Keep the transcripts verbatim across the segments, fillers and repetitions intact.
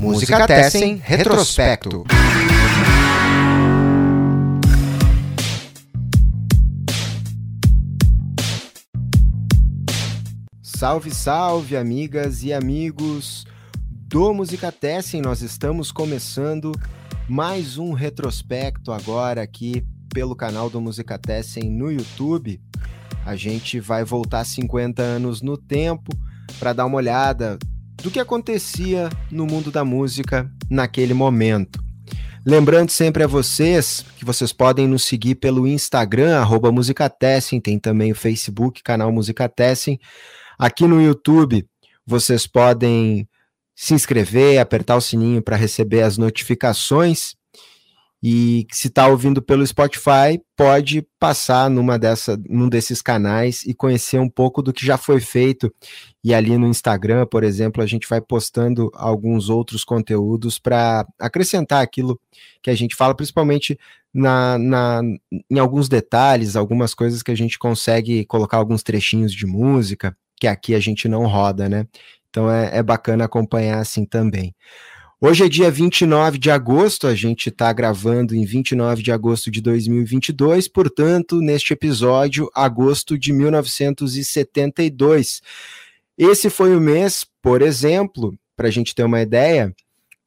Música Tessem Retrospecto. Salve, salve, amigas e amigos do Música Tessem. Nós estamos começando mais um retrospecto agora aqui pelo canal do Música Tessem no YouTube. A gente vai voltar cinquenta anos no tempo para dar uma olhada do que acontecia no mundo da música naquele momento. Lembrando sempre a vocês que vocês podem nos seguir pelo Instagram, arroba Música Tessem, tem também o Facebook, canal Música Tessem. Aqui no YouTube vocês podem se inscrever, apertar o sininho para receber as notificações. E se está ouvindo pelo Spotify, pode passar numa dessa, num desses canais e conhecer um pouco do que já foi feito. E ali no Instagram, por exemplo, a gente vai postando alguns outros conteúdos para acrescentar aquilo que a gente fala, principalmente na, na, em alguns detalhes, algumas coisas que a gente consegue colocar alguns trechinhos de música, que aqui a gente não roda, né? Então é, é bacana acompanhar assim também. Hoje é dia vinte e nove de agosto, a gente está gravando em vinte e nove de agosto de dois mil e vinte e dois, portanto, neste episódio, agosto de mil novecentos e setenta e dois. Esse foi o mês, por exemplo, para a gente ter uma ideia,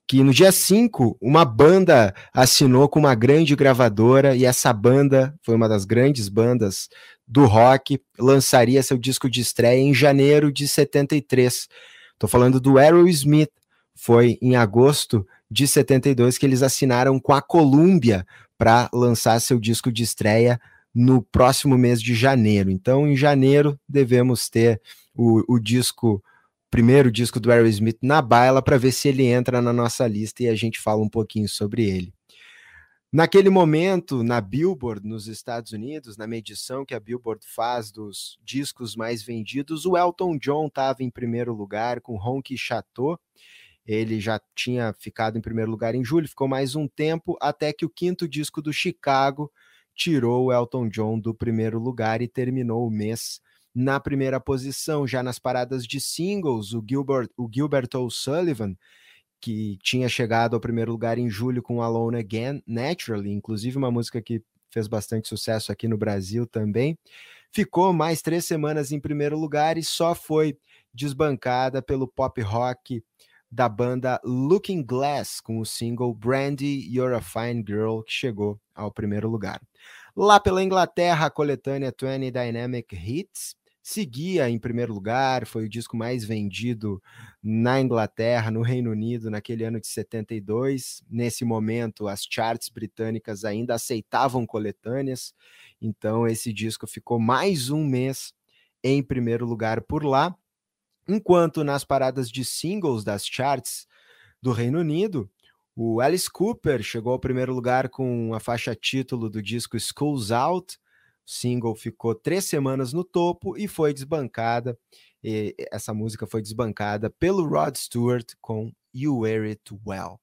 que no dia cinco, uma banda assinou com uma grande gravadora, e essa banda foi uma das grandes bandas do rock, lançaria seu disco de estreia em janeiro de setenta e três. Estou falando do Aerosmith. Foi em agosto de setenta e dois que eles assinaram com a Columbia para lançar seu disco de estreia no próximo mês de janeiro. Então, em janeiro, devemos ter o, o disco, primeiro disco do Aerosmith na baila para ver se ele entra na nossa lista e a gente fala um pouquinho sobre ele. Naquele momento, na Billboard, nos Estados Unidos, na medição que a Billboard faz dos discos mais vendidos, o Elton John estava em primeiro lugar com Honky Château. Ele já tinha ficado em primeiro lugar em julho, ficou mais um tempo, até que o quinto disco do Chicago tirou o Elton John do primeiro lugar e terminou o mês na primeira posição. Já nas paradas de singles, o, Gilbert, o Gilberto Sullivan, que tinha chegado ao primeiro lugar em julho com Alone Again, Naturally, inclusive uma música que fez bastante sucesso aqui no Brasil também, ficou mais três semanas em primeiro lugar e só foi desbancada pelo pop rock da banda Looking Glass, com o single Brandy, You're a Fine Girl, que chegou ao primeiro lugar. Lá pela Inglaterra, a coletânea vinte Dynamic Hits seguia em primeiro lugar, foi o disco mais vendido na Inglaterra, no Reino Unido, naquele ano de setenta e dois. Nesse momento, as charts britânicas ainda aceitavam coletâneas, então esse disco ficou mais um mês em primeiro lugar por lá. Enquanto nas paradas de singles das charts do Reino Unido, o Alice Cooper chegou ao primeiro lugar com a faixa título do disco School's Out. O single ficou três semanas no topo e foi desbancada. E essa música foi desbancada pelo Rod Stewart com You Wear It Well.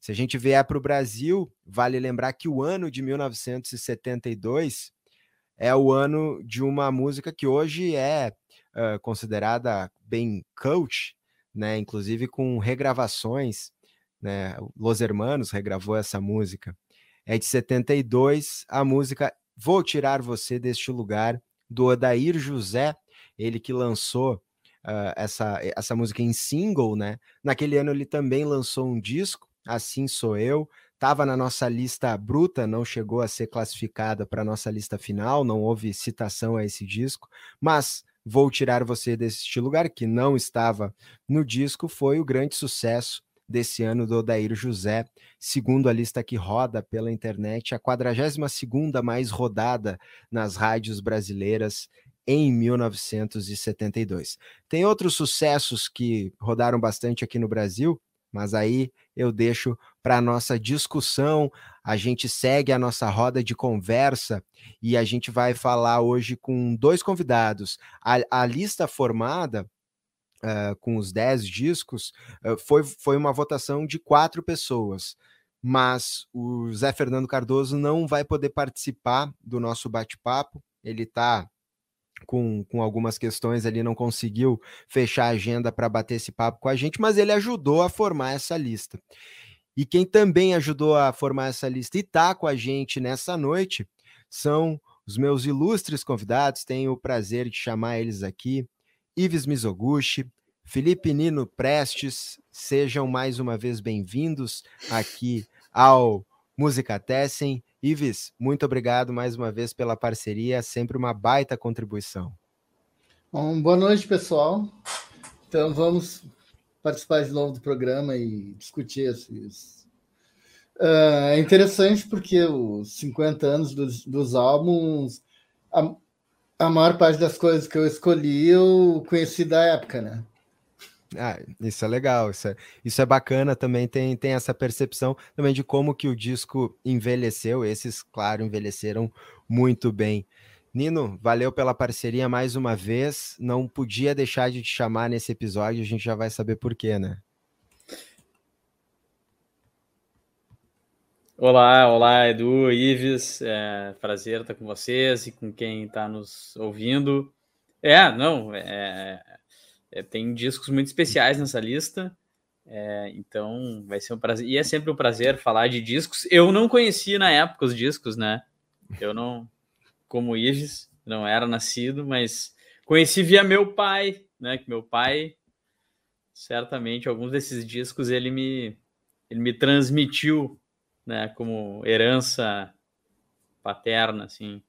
Se a gente vier para o Brasil, vale lembrar que o ano de mil novecentos e setenta e dois é o ano de uma música que hoje é Uh, considerada bem cult, né? Inclusive com regravações, né? Los Hermanos regravou essa música. É de setenta e dois, a música Vou Tirar Você Deste Lugar, do Odair José, ele que lançou uh, essa, essa música em single, né? Naquele ano ele também lançou um disco, Assim Sou Eu, estava na nossa lista bruta, não chegou a ser classificada para a nossa lista final, não houve citação a esse disco, mas Vou Tirar Você Deste Lugar, que não estava no disco, foi o grande sucesso desse ano do Odair José, segundo a lista que roda pela internet, a quadragésima segunda mais rodada nas rádios brasileiras em mil novecentos e setenta e dois. Tem outros sucessos que rodaram bastante aqui no Brasil, mas aí eu deixo para a nossa discussão. A gente segue a nossa roda de conversa e a gente vai falar hoje com dois convidados. A, a lista formada, uh, com os dez discos, uh, foi, foi uma votação de quatro pessoas, mas o Zé Fernando Cardoso não vai poder participar do nosso bate-papo, ele está com, com algumas questões ali, não conseguiu fechar a agenda para bater esse papo com a gente, mas ele ajudou a formar essa lista. E quem também ajudou a formar essa lista e está com a gente nessa noite são os meus ilustres convidados. Tenho o prazer de chamar eles aqui: Ives Mizoguchi, Felipe Nino Prestes. Sejam mais uma vez bem-vindos aqui ao Música Tessem. Ives, muito obrigado mais uma vez pela parceria, sempre uma baita contribuição. Bom, boa noite, pessoal. Então vamos participar de novo do programa e discutir isso. Uh, é interessante porque os cinquenta anos dos, dos álbuns, a, a maior parte das coisas que eu escolhi eu conheci da época, né? Ah, isso é legal, isso é, isso é bacana também, tem, tem essa percepção também de como que o disco envelheceu. Esses, claro, envelheceram muito bem. Nino, valeu pela parceria mais uma vez, não podia deixar de te chamar nesse episódio, a gente já vai saber por quê, né? Olá, olá Edu, Ives, é prazer estar com vocês e com quem está nos ouvindo. É, não, é... É, tem discos muito especiais nessa lista, é, então vai ser um prazer. E é sempre um prazer falar de discos. Eu não conheci na época os discos, né? Eu não, como Ives, não era nascido, mas conheci via meu pai, né? Que meu pai, certamente, alguns desses discos ele me, ele me transmitiu, né? Como herança paterna, assim.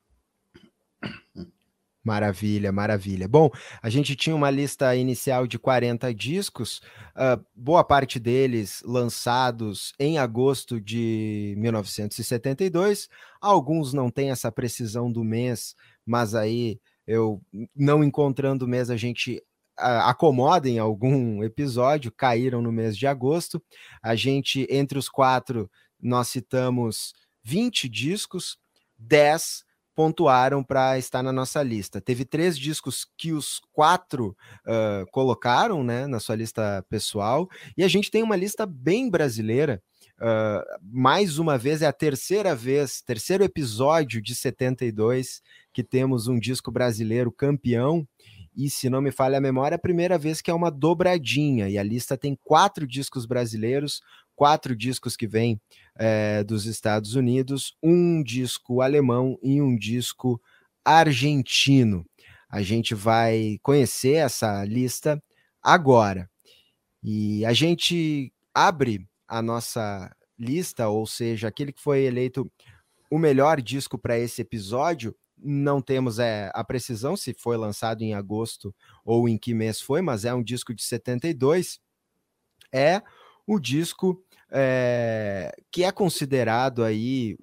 Maravilha, maravilha. Bom, a gente tinha uma lista inicial de quarenta discos, uh, boa parte deles lançados em agosto de mil novecentos e setenta e dois, alguns não têm essa precisão do mês, mas aí eu, não encontrando o mês, a gente uh, acomoda em algum episódio, caíram no mês de agosto. A gente, entre os quatro, nós citamos vinte discos, dez pontuaram para estar na nossa lista. Teve três discos que os quatro uh, colocaram, né, na sua lista pessoal, e a gente tem uma lista bem brasileira. Uh, mais uma vez, é a terceira vez, terceiro episódio de setenta e dois, que temos um disco brasileiro campeão, e se não me falha a memória, é a primeira vez que é uma dobradinha, e a lista tem quatro discos brasileiros, quatro discos que vêm é, dos Estados Unidos, um disco alemão e um disco argentino. A gente vai conhecer essa lista agora. E a gente abre a nossa lista, ou seja, aquele que foi eleito o melhor disco para esse episódio. Não temos é, a precisão se foi lançado em agosto ou em que mês foi, mas é um disco de setenta e dois. É o disco é, que é considerado aí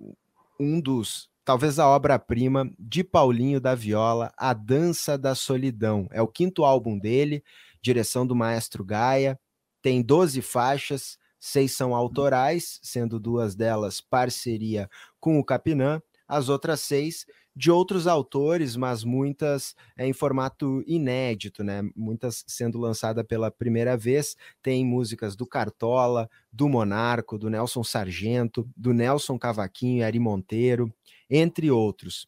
um dos, talvez a obra-prima de Paulinho da Viola, A Dança da Solidão. É o quinto álbum dele, direção do Maestro Gaia, tem doze faixas, seis são autorais, sendo duas delas parceria com o Capinã, as outras seis de outros autores, mas muitas é, em formato inédito, né? Muitas sendo lançadas pela primeira vez. Tem músicas do Cartola, do Monarco, do Nelson Sargento, do Nelson Cavaquinho e Ari Monteiro, entre outros.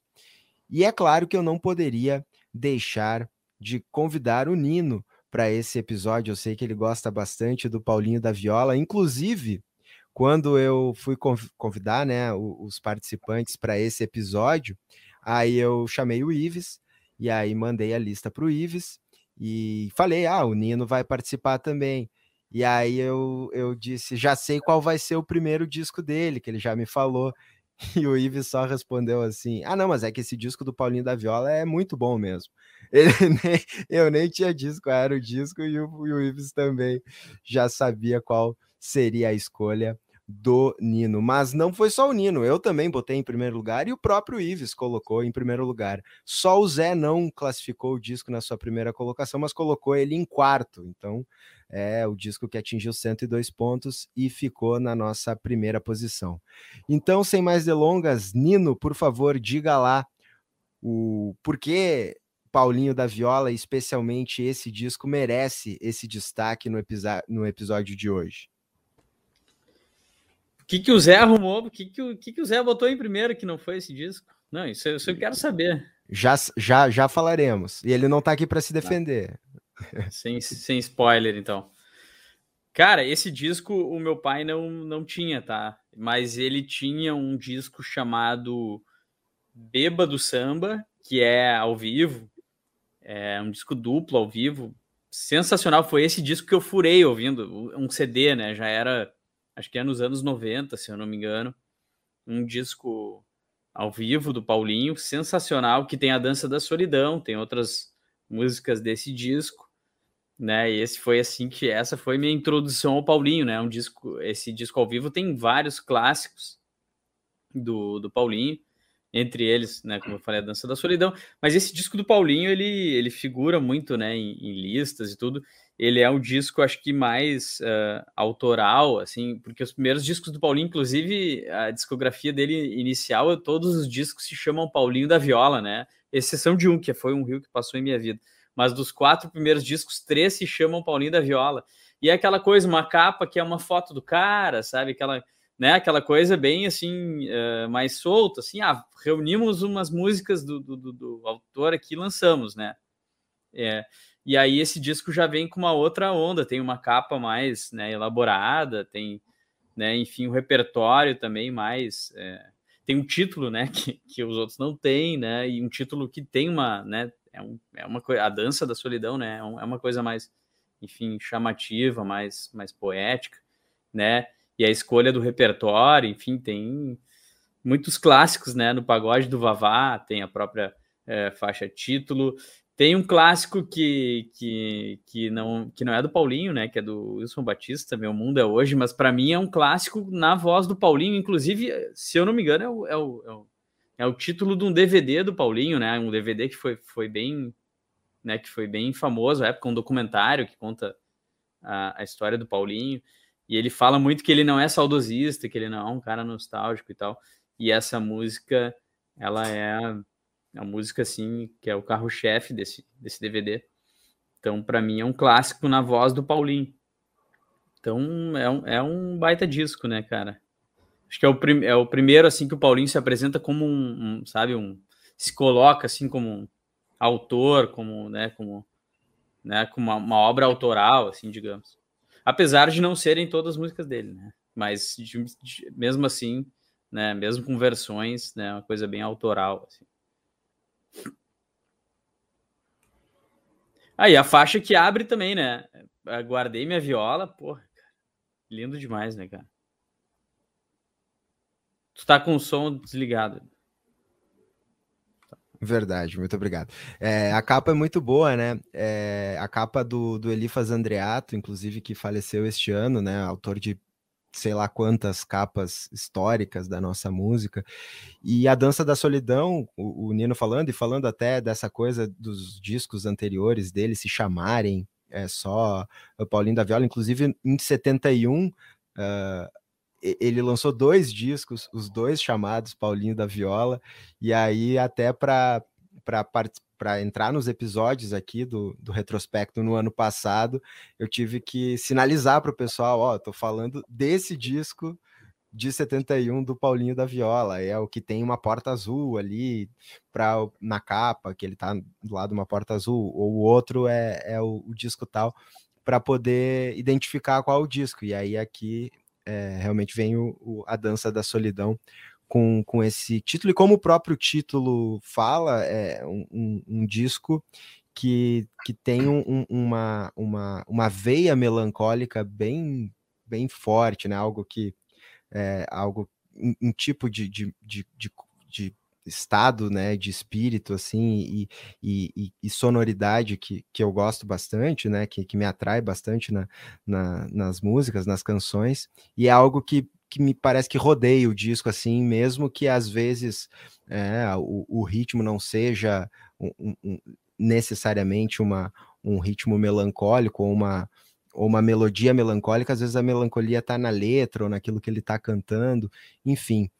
E é claro que eu não poderia deixar de convidar o Nino para esse episódio. Eu sei que ele gosta bastante do Paulinho da Viola, inclusive... Quando eu fui convidar, né, os participantes para esse episódio, aí eu chamei o Ives, e aí mandei a lista para o Ives, e falei, ah, o Nino vai participar também. E aí eu, eu disse, já sei qual vai ser o primeiro disco dele, que ele já me falou, e o Ives só respondeu assim, ah, não, mas é que esse disco do Paulinho da Viola é muito bom mesmo. Ele nem, eu nem tinha disco, era o disco, e o, e o Ives também já sabia qual seria a escolha do Nino. Mas não foi só o Nino, eu também botei em primeiro lugar e o próprio Ives colocou em primeiro lugar. Só o Zé não classificou o disco na sua primeira colocação, mas colocou ele em quarto. Então é o disco que atingiu cento e dois pontos e ficou na nossa primeira posição. Então, sem mais delongas, Nino, por favor, diga lá o porquê Paulinho da Viola, especialmente esse disco, merece esse destaque no, no episódio de hoje. O que, que o Zé arrumou? O que que, que, que o Zé botou em primeiro que não foi esse disco? Não, isso eu, isso eu quero saber. Já, já, já falaremos. E ele não tá aqui para se defender. Sem, sem spoiler, então. Cara, esse disco o meu pai não, não tinha, tá? Mas ele tinha um disco chamado Bêbado Samba, que é ao vivo. É um disco duplo ao vivo. Sensacional. Foi esse disco que eu furei ouvindo. Um C D, né? Já era... Acho que é nos anos noventa, se eu não me engano. Um disco ao vivo do Paulinho, sensacional, que tem A Dança da Solidão, tem outras músicas desse disco, né? E esse foi assim que essa foi minha introdução ao Paulinho, né? Um disco, esse disco ao vivo tem vários clássicos do, do Paulinho, entre eles, né? Como eu falei, A Dança da Solidão. Mas esse disco do Paulinho, ele, ele figura muito, né? Em, em listas e tudo. Ele é um disco, acho que mais uh, autoral, assim, porque os primeiros discos do Paulinho, inclusive, a discografia dele inicial, todos os discos se chamam Paulinho da Viola, né? Exceção de um, que foi um rio que passou em minha vida. Mas dos quatro primeiros discos, três se chamam Paulinho da Viola. E é aquela coisa, uma capa que é uma foto do cara, sabe? Aquela, né? Aquela coisa bem, assim, uh, mais solta, assim, ah, reunimos umas músicas do, do, do, do autor aqui e lançamos, né? É... E aí esse disco já vem com uma outra onda, tem uma capa mais, né, elaborada, tem, né, enfim, um repertório também mais... É, tem um título, né, que, que os outros não têm, né, e um título que tem uma... Né, é, um, é uma coisa, A Dança da Solidão, né, é uma coisa mais, enfim, chamativa, mais, mais poética, né, e a escolha do repertório, enfim, tem muitos clássicos, né, no pagode do Vavá, tem a própria é, faixa título... Tem um clássico que, que, que, não, que não é do Paulinho, né? Que é do Wilson Batista, Meu Mundo é Hoje, mas para mim é um clássico na voz do Paulinho. Inclusive, se eu não me engano, é o, é o, é o, é o título de um D V D do Paulinho, né? Um D V D que foi, foi, bem, né? Que foi bem famoso à época, um documentário que conta a, a história do Paulinho. E ele fala muito que ele não é saudosista, que ele não é um cara nostálgico e tal. E essa música, ela é... a música, assim, que é o carro-chefe desse, desse D V D. Então, para mim, é um clássico na voz do Paulinho. Então, é um, é um baita disco, né, cara? Acho que é o, prim- é o primeiro, assim, que o Paulinho se apresenta como um, um, sabe, um... Se coloca, assim, como um autor, como, né, como, né, como uma, uma obra autoral, assim, digamos. Apesar de não serem todas as músicas dele, né? Mas, de, de, mesmo assim, né, mesmo com versões, né, uma coisa bem autoral, assim. Aí, a faixa que abre também, né? Guardei Minha Viola, porra, cara. Lindo demais, né, cara? Tu tá com o som desligado. Verdade, muito obrigado. É, a capa é muito boa, né? É, a capa do, do Elifas Andreato, inclusive, que faleceu este ano, né? Autor de sei lá quantas capas históricas da nossa música. E A Dança da Solidão, o, o Nino falando, e falando até dessa coisa dos discos anteriores dele se chamarem é, só o Paulinho da Viola, inclusive em setenta e um, uh, ele lançou dois discos, os dois chamados Paulinho da Viola, e aí até para para entrar nos episódios aqui do, do Retrospecto no ano passado, eu tive que sinalizar para o pessoal, ó, tô falando desse disco de setenta e um do Paulinho da Viola, é o que tem uma porta azul ali pra, na capa, que ele tá do lado de uma porta azul, ou o outro é, é o, o disco tal, para poder identificar qual é o disco, e aí aqui é, realmente vem o, o, A Dança da Solidão, Com, com esse título, e como o próprio título fala, é um, um, um disco que, que tem um, uma, uma, uma veia melancólica bem, bem forte, né? Algo que é, algo, um, um tipo de, de, de, de, de estado, né? De espírito, assim, e, e, e sonoridade que, que eu gosto bastante, né? Que, que me atrai bastante na, na, nas músicas, nas canções, e é algo que que me parece que rodeia o disco, assim, mesmo que às vezes é, o, o ritmo não seja um, um, necessariamente uma, um ritmo melancólico ou uma, ou uma melodia melancólica, às vezes a melancolia está na letra ou naquilo que ele está cantando, enfim.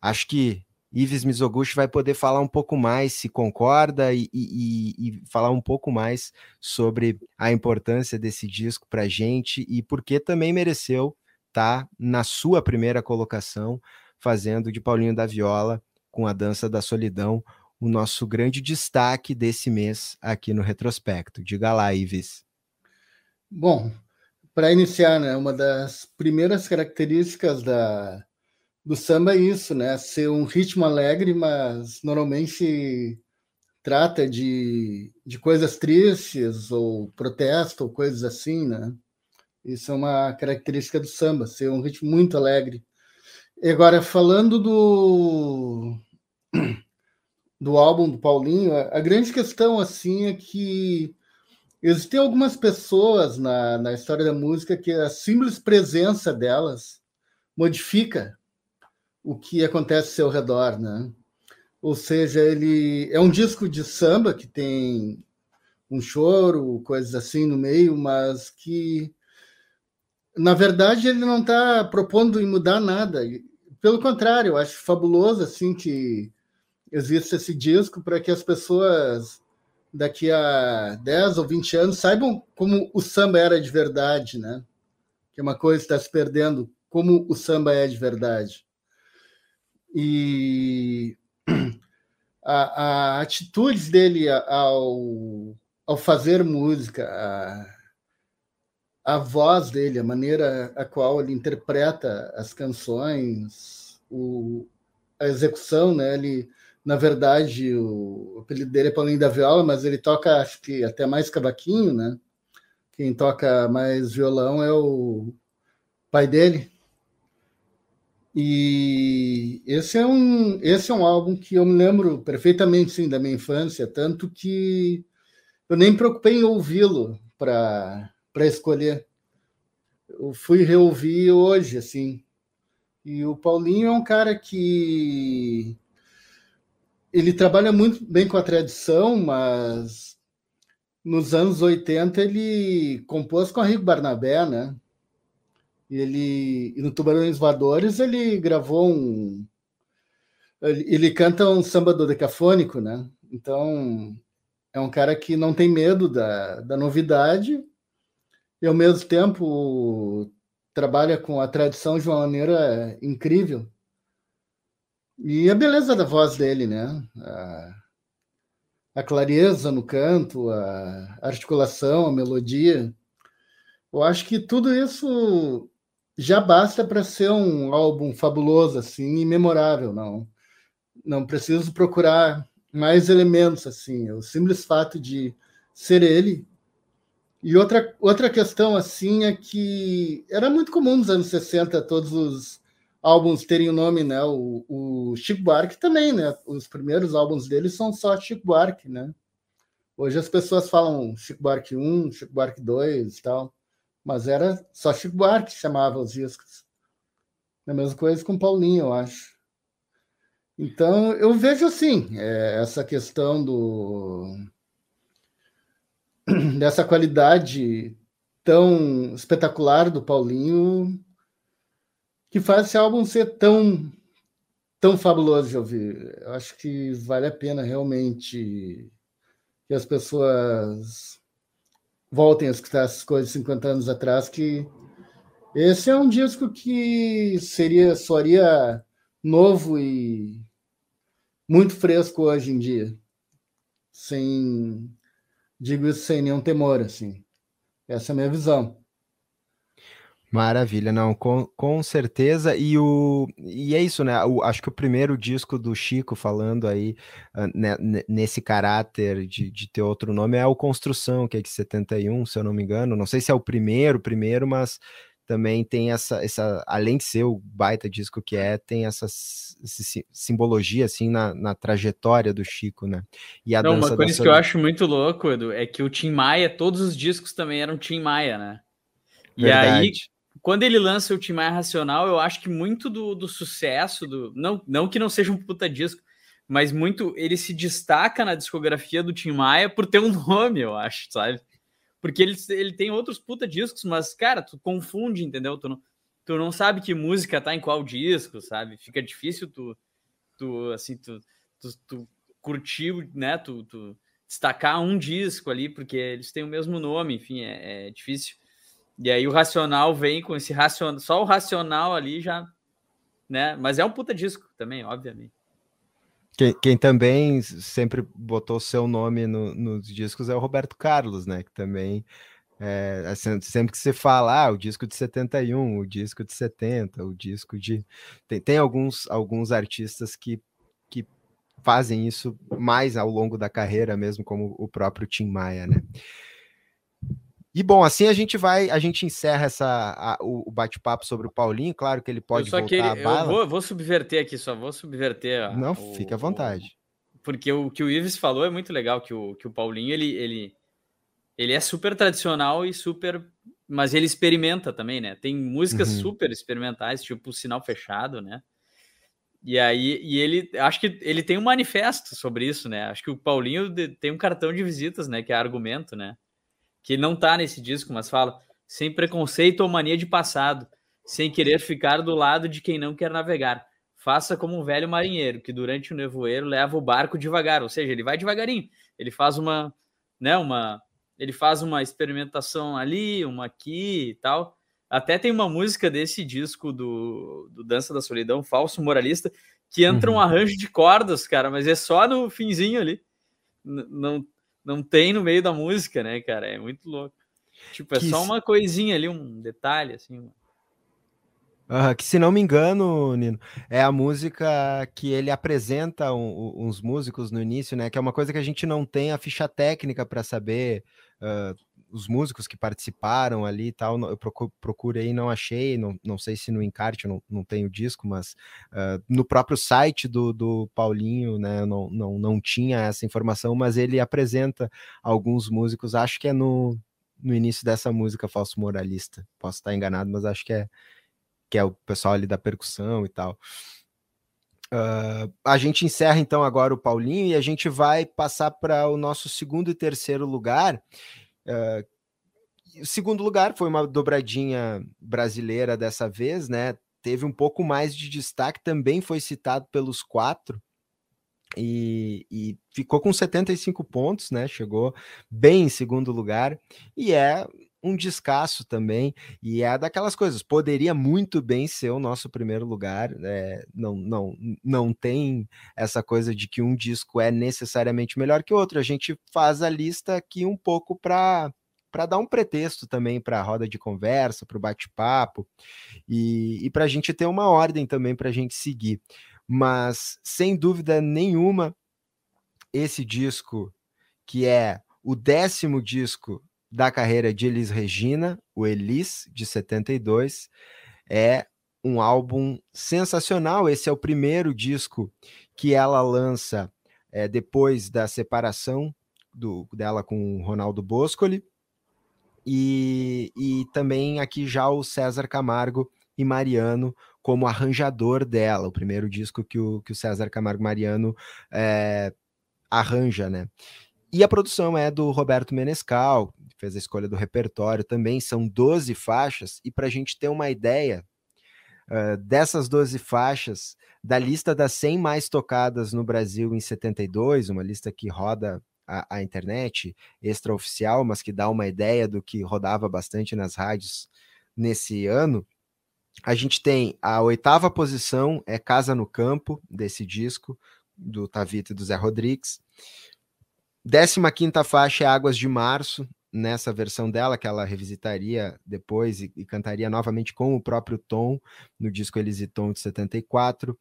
Acho que Ives Mizoguchi vai poder falar um pouco mais, se concorda, e, e, e falar um pouco mais sobre a importância desse disco para a gente e porque também mereceu tá na sua primeira colocação, fazendo de Paulinho da Viola, com A Dança da Solidão, o nosso grande destaque desse mês aqui no Retrospecto. Diga lá, Ives. Bom, para iniciar, né, uma das primeiras características da, do samba é isso, né? Ser um ritmo alegre, mas normalmente se trata de, de coisas tristes ou protesto ou coisas assim, né? Isso é uma característica do samba, ser um ritmo muito alegre. E agora, falando do, do álbum do Paulinho, a grande questão assim é que existem algumas pessoas na, na história da música que a simples presença delas modifica o que acontece ao seu redor, né? Ou seja, ele é um disco de samba que tem um choro, coisas assim no meio, mas que, na verdade, ele não está propondo em mudar nada. Pelo contrário, eu acho fabuloso assim, que existe esse disco para que as pessoas daqui a dez ou vinte anos saibam como o samba era de verdade, né? Que é uma coisa que está se perdendo, como o samba é de verdade. E a, a atitude dele ao, ao fazer música, a, a voz dele, a maneira a qual ele interpreta as canções, o, a execução, né? Ele, na verdade, o, o apelido dele é Paulinho da Viola, mas ele toca, acho que até mais cavaquinho, né? Quem toca mais violão é o pai dele. E esse é um, esse é um álbum que eu me lembro perfeitamente, sim, da minha infância, tanto que eu nem me preocupei em ouvi-lo para escolher. Eu fui reouvir hoje, assim. E o Paulinho é um cara que ele trabalha muito bem com a tradição, mas nos anos oitenta ele compôs com a Rico Barnabé, né? Ele, no Tubarões Voadores, ele gravou um... Ele, ele canta um samba dodecafônico, né? Então, é um cara que não tem medo da, da novidade e, ao mesmo tempo, trabalha com a tradição de uma maneira incrível. E a beleza da voz dele, né? A, a clareza no canto, a articulação, a melodia. Eu acho que tudo isso já basta para ser um álbum fabuloso, assim, e memorável. Não, não preciso procurar mais elementos, assim. É o simples fato de ser ele. E outra, outra questão, assim, é que era muito comum nos anos sessenta todos os álbuns terem o nome, né? O, o Chico Buarque também, né? Os primeiros álbuns dele são só Chico Buarque, né? Hoje as pessoas falam Chico Buarque um, Chico Buarque dois e tal, mas era só Chico Buarque que chamava os discos. A mesma coisa com Paulinho, eu acho. Então, eu vejo assim, é, essa questão do dessa qualidade tão espetacular do Paulinho que faz esse álbum ser tão, tão fabuloso de ouvir. Eu acho que vale a pena realmente que as pessoas voltem a escutar essas coisas cinquenta anos atrás, que esse é um disco que seria, soaria novo e muito fresco hoje em dia. Sem, digo isso sem nenhum temor, assim. Essa é a minha visão. Maravilha, não, com, com certeza, e, o, e é isso, né, o, acho que o primeiro disco do Chico, falando aí, né, nesse caráter de, de ter outro nome, é o Construção, que é de setenta e um, se eu não me engano, não sei se é o primeiro, primeiro, mas também tem essa, essa além de ser o baita disco que é, tem essa essa simbologia, assim, na, na trajetória do Chico, né, e a não, dança uma coisa da Sol... que eu acho muito louco, Edu, é que o Tim Maia, todos os discos também eram Tim Maia, né, e verdade. Aí... Quando ele lança o Tim Maia Racional, eu acho que muito do, do sucesso, do, não, não que não seja um puta disco, mas muito ele se destaca na discografia do Tim Maia por ter um nome, eu acho, sabe? Porque ele, ele tem outros puta discos, mas, cara, tu confunde, entendeu? Tu não, tu não sabe que música tá em qual disco, sabe? Fica difícil tu, tu assim, tu, tu, tu curtir, né? Tu, tu destacar um disco ali, porque eles têm o mesmo nome, enfim, é, é difícil. E aí o Racional vem com esse racional, só o Racional ali já, né? Mas é um puta disco também, obviamente. Quem, quem também sempre botou seu nome no, nos discos é o Roberto Carlos, né? Que também, é, assim, sempre que se fala, ah, o disco de setenta e um, o disco de setenta, o disco de... Tem, tem alguns, alguns artistas que, que fazem isso mais ao longo da carreira mesmo, como o próprio Tim Maia, né? E bom, assim a gente vai, a gente encerra essa, a, o bate-papo sobre o Paulinho, claro que ele pode só voltar que ele, a bala. Eu vou, vou subverter aqui, só vou subverter. A, Não, o, fica à vontade. O, porque o que o Ives falou é muito legal, que o, que o Paulinho, ele, ele, ele é super tradicional e super... Mas ele experimenta também, né? Tem músicas uhum. super experimentais, tipo o Sinal Fechado, né? E aí, e ele, acho que ele tem um manifesto sobre isso, né? Acho que o Paulinho tem um cartão de visitas, né? Que é argumento, né? Que não tá nesse disco, mas fala sem preconceito ou mania de passado, sem querer ficar do lado de quem não quer navegar. Faça como um velho marinheiro, que durante o nevoeiro leva o barco devagar, ou seja, ele vai devagarinho. Ele faz uma, né, uma, ele faz uma experimentação ali, uma aqui e tal. Até tem uma música desse disco do, do Dança da Solidão, Falso Moralista, que entra um arranjo de cordas, cara, mas é só no finzinho ali. N- não Não tem no meio da música, né, cara? É muito louco. Tipo, é que só uma coisinha ali, um detalhe, assim. Uh, que, se não me engano, Nino, é a música que ele apresenta um, uns músicos no início, né? Que é uma coisa que a gente não tem a ficha técnica para saber uh, os músicos que participaram ali e tal. Eu procurei e não achei, não, não sei se no encarte, não, não tem o disco, mas uh, no próprio site do, do Paulinho, né, não, não, não tinha essa informação, mas ele apresenta alguns músicos, acho que é no, no início dessa música Falso Moralista, posso estar enganado, mas acho que é, que é o pessoal ali da percussão e tal. Uh, a gente encerra então agora o Paulinho e a gente vai passar para o nosso segundo e terceiro lugar. Uh, segundo lugar foi uma dobradinha brasileira dessa vez, né? Teve um pouco mais de destaque, também foi citado pelos quatro e, e ficou com setenta e cinco pontos, né? Chegou bem em segundo lugar e é um descasso também, e é daquelas coisas, poderia muito bem ser o nosso primeiro lugar, é, não, não, não tem essa coisa de que um disco é necessariamente melhor que o outro, a gente faz a lista aqui um pouco para para dar um pretexto também para a roda de conversa, para o bate-papo, e, e para a gente ter uma ordem também para a gente seguir, mas sem dúvida nenhuma, esse disco, que é o décimo disco da carreira de Elis Regina, o Elis, de setenta e dois, é um álbum sensacional. Esse é o primeiro disco que ela lança é, depois da separação do, dela com o Ronaldo Boscoli, e, e também aqui já o César Camargo e Mariano como arranjador dela, o primeiro disco que o, que o César Camargo e Mariano é, arranja, né? E a produção é do Roberto Menescal, fez a escolha do repertório também, são doze faixas, e para a gente ter uma ideia uh, dessas doze faixas, da lista das cem mais tocadas no Brasil em setenta e dois, uma lista que roda a, a internet, extraoficial, mas que dá uma ideia do que rodava bastante nas rádios nesse ano, a gente tem a oitava posição, é Casa no Campo, desse disco, do Tavito e do Zé Rodrigues. décima quinta faixa é Águas de Março, nessa versão dela, que ela revisitaria depois e, e cantaria novamente com o próprio Tom, no disco Elis e Tom de setenta e quatro.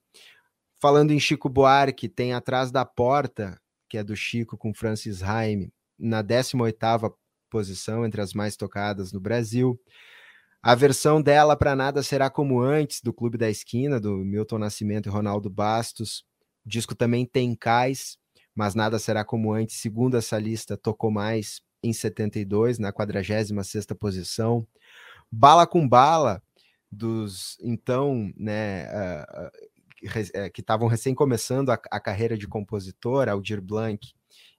Falando em Chico Buarque, tem Atrás da Porta, que é do Chico com Francis Haime, na décima oitava posição, entre as mais tocadas no Brasil. A versão dela para Nada Será Como Antes, do Clube da Esquina, do Milton Nascimento e Ronaldo Bastos. O disco também tem Cais, mas Nada Será Como Antes, segundo essa lista, tocou mais em setenta e dois, na quadragésima sexta posição. Bala com Bala, dos então, né, uh, uh, que estavam recém começando a, a carreira de compositor, Aldir Blanc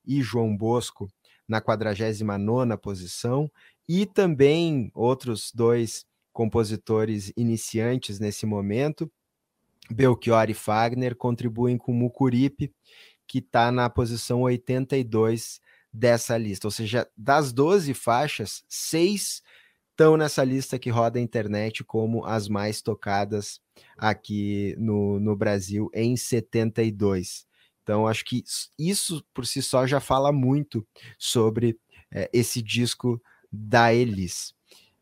e João Bosco, na quadragésima nona posição, e também outros dois compositores iniciantes nesse momento, Belchior e Fagner, contribuem com Mucuripe, que está na posição oitenta e dois dessa lista. Ou seja, das doze faixas, seis estão nessa lista que roda a internet como as mais tocadas aqui no, no Brasil em setenta e dois. Então, acho que isso por si só já fala muito sobre é, esse disco da Elis.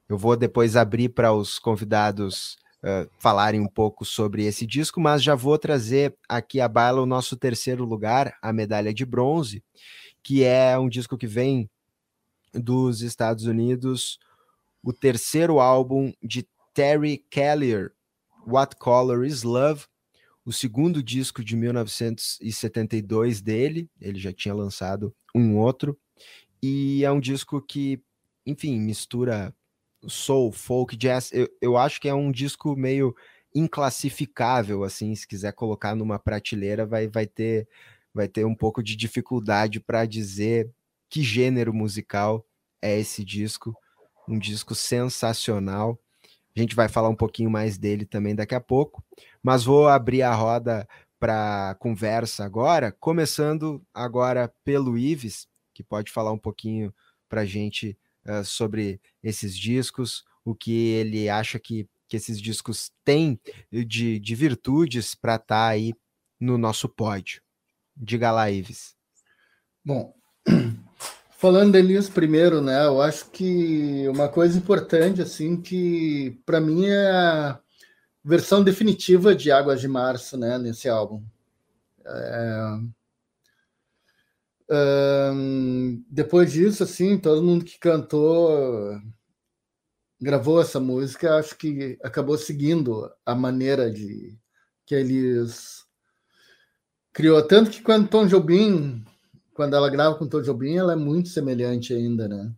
Eu vou depois abrir para os convidados uh, falarem um pouco sobre esse disco, mas já vou trazer aqui à baila o nosso terceiro lugar, a medalha de bronze, que é um disco que vem dos Estados Unidos, o terceiro álbum de Terry Callier, What Color Is Love, o segundo disco de mil novecentos e setenta e dois dele. Ele já tinha lançado um outro, e é um disco que, enfim, mistura soul, folk, jazz. Eu, eu acho que é um disco meio inclassificável, assim, se quiser colocar numa prateleira, vai, vai ter, vai ter um pouco de dificuldade para dizer que gênero musical é esse disco. Um disco sensacional. A gente vai falar um pouquinho mais dele também daqui a pouco, mas vou abrir a roda para conversa agora, começando agora pelo Ives, que pode falar um pouquinho para a gente uh, sobre esses discos, o que ele acha que, que esses discos têm de, de virtudes para estar aí no nosso pódio. Diga lá, Ives. Bom, falando da Elis primeiro, né, eu acho que uma coisa importante, assim, que para mim é a versão definitiva de Águas de Março, né, nesse álbum. É... Um, depois disso, assim, todo mundo que cantou, gravou essa música, acho que acabou seguindo a maneira de que a Elis criou. Tanto que quando Tom Jobim... Quando ela grava com o Tom Jobim, ela é muito semelhante ainda, né?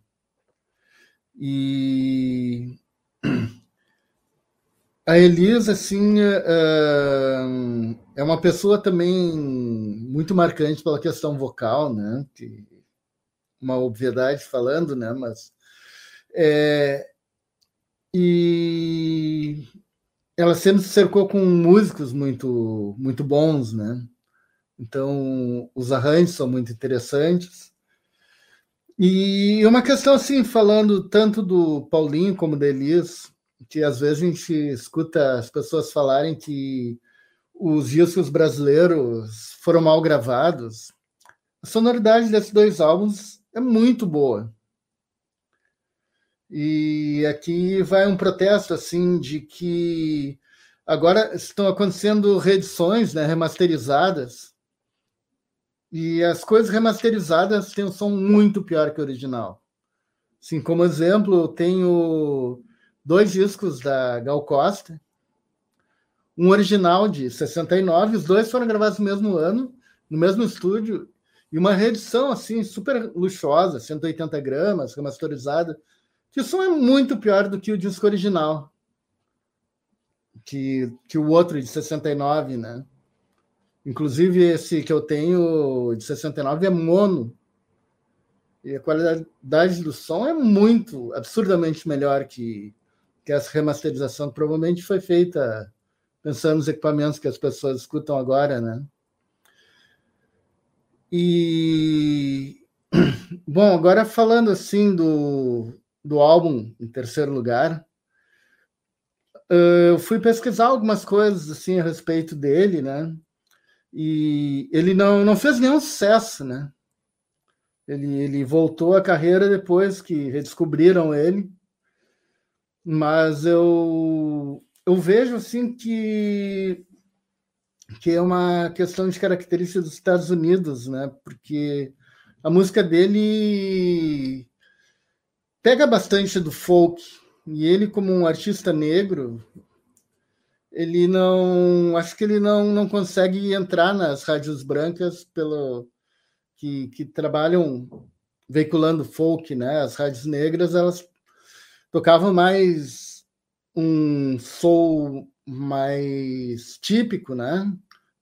E a Elis, assim, é uma pessoa também muito marcante pela questão vocal, né? Uma obviedade falando, né? Mas é... e ela sempre se cercou com músicos muito, muito bons, né? Então, os arranjos são muito interessantes. E uma questão, assim, falando tanto do Paulinho como da Elis, que às vezes a gente escuta as pessoas falarem que os discos brasileiros foram mal gravados. A sonoridade desses dois álbuns é muito boa. E aqui vai um protesto, assim, de que agora estão acontecendo reedições, né, remasterizadas. E as coisas remasterizadas têm um som muito pior que o original. Assim, como exemplo, eu tenho dois discos da Gal Costa, um original de sessenta e nove, os dois foram gravados no mesmo ano, no mesmo estúdio, e uma reedição assim, super luxuosa, cento e oitenta gramas, remasterizada, que o som é muito pior do que o disco original, que, que o outro de sessenta e nove, né? Inclusive, esse que eu tenho, de sessenta e nove, é mono. E a qualidade do som é muito, absurdamente melhor que, que essa remasterização. Provavelmente foi feita pensando nos equipamentos que as pessoas escutam agora, né? E, bom, agora falando assim do, do álbum, em terceiro lugar, eu fui pesquisar algumas coisas assim, a respeito dele, né? E ele não, não fez nenhum sucesso, né? Ele, ele voltou à carreira depois que redescobriram ele. Mas eu, eu vejo, assim, que, que é uma questão de característica dos Estados Unidos, né? Porque a música dele pega bastante do folk. E ele, como um artista negro... ele não, acho que ele não, não consegue entrar nas rádios brancas pelo, que, que trabalham veiculando folk, né? As rádios negras, elas tocavam mais um soul mais típico, né?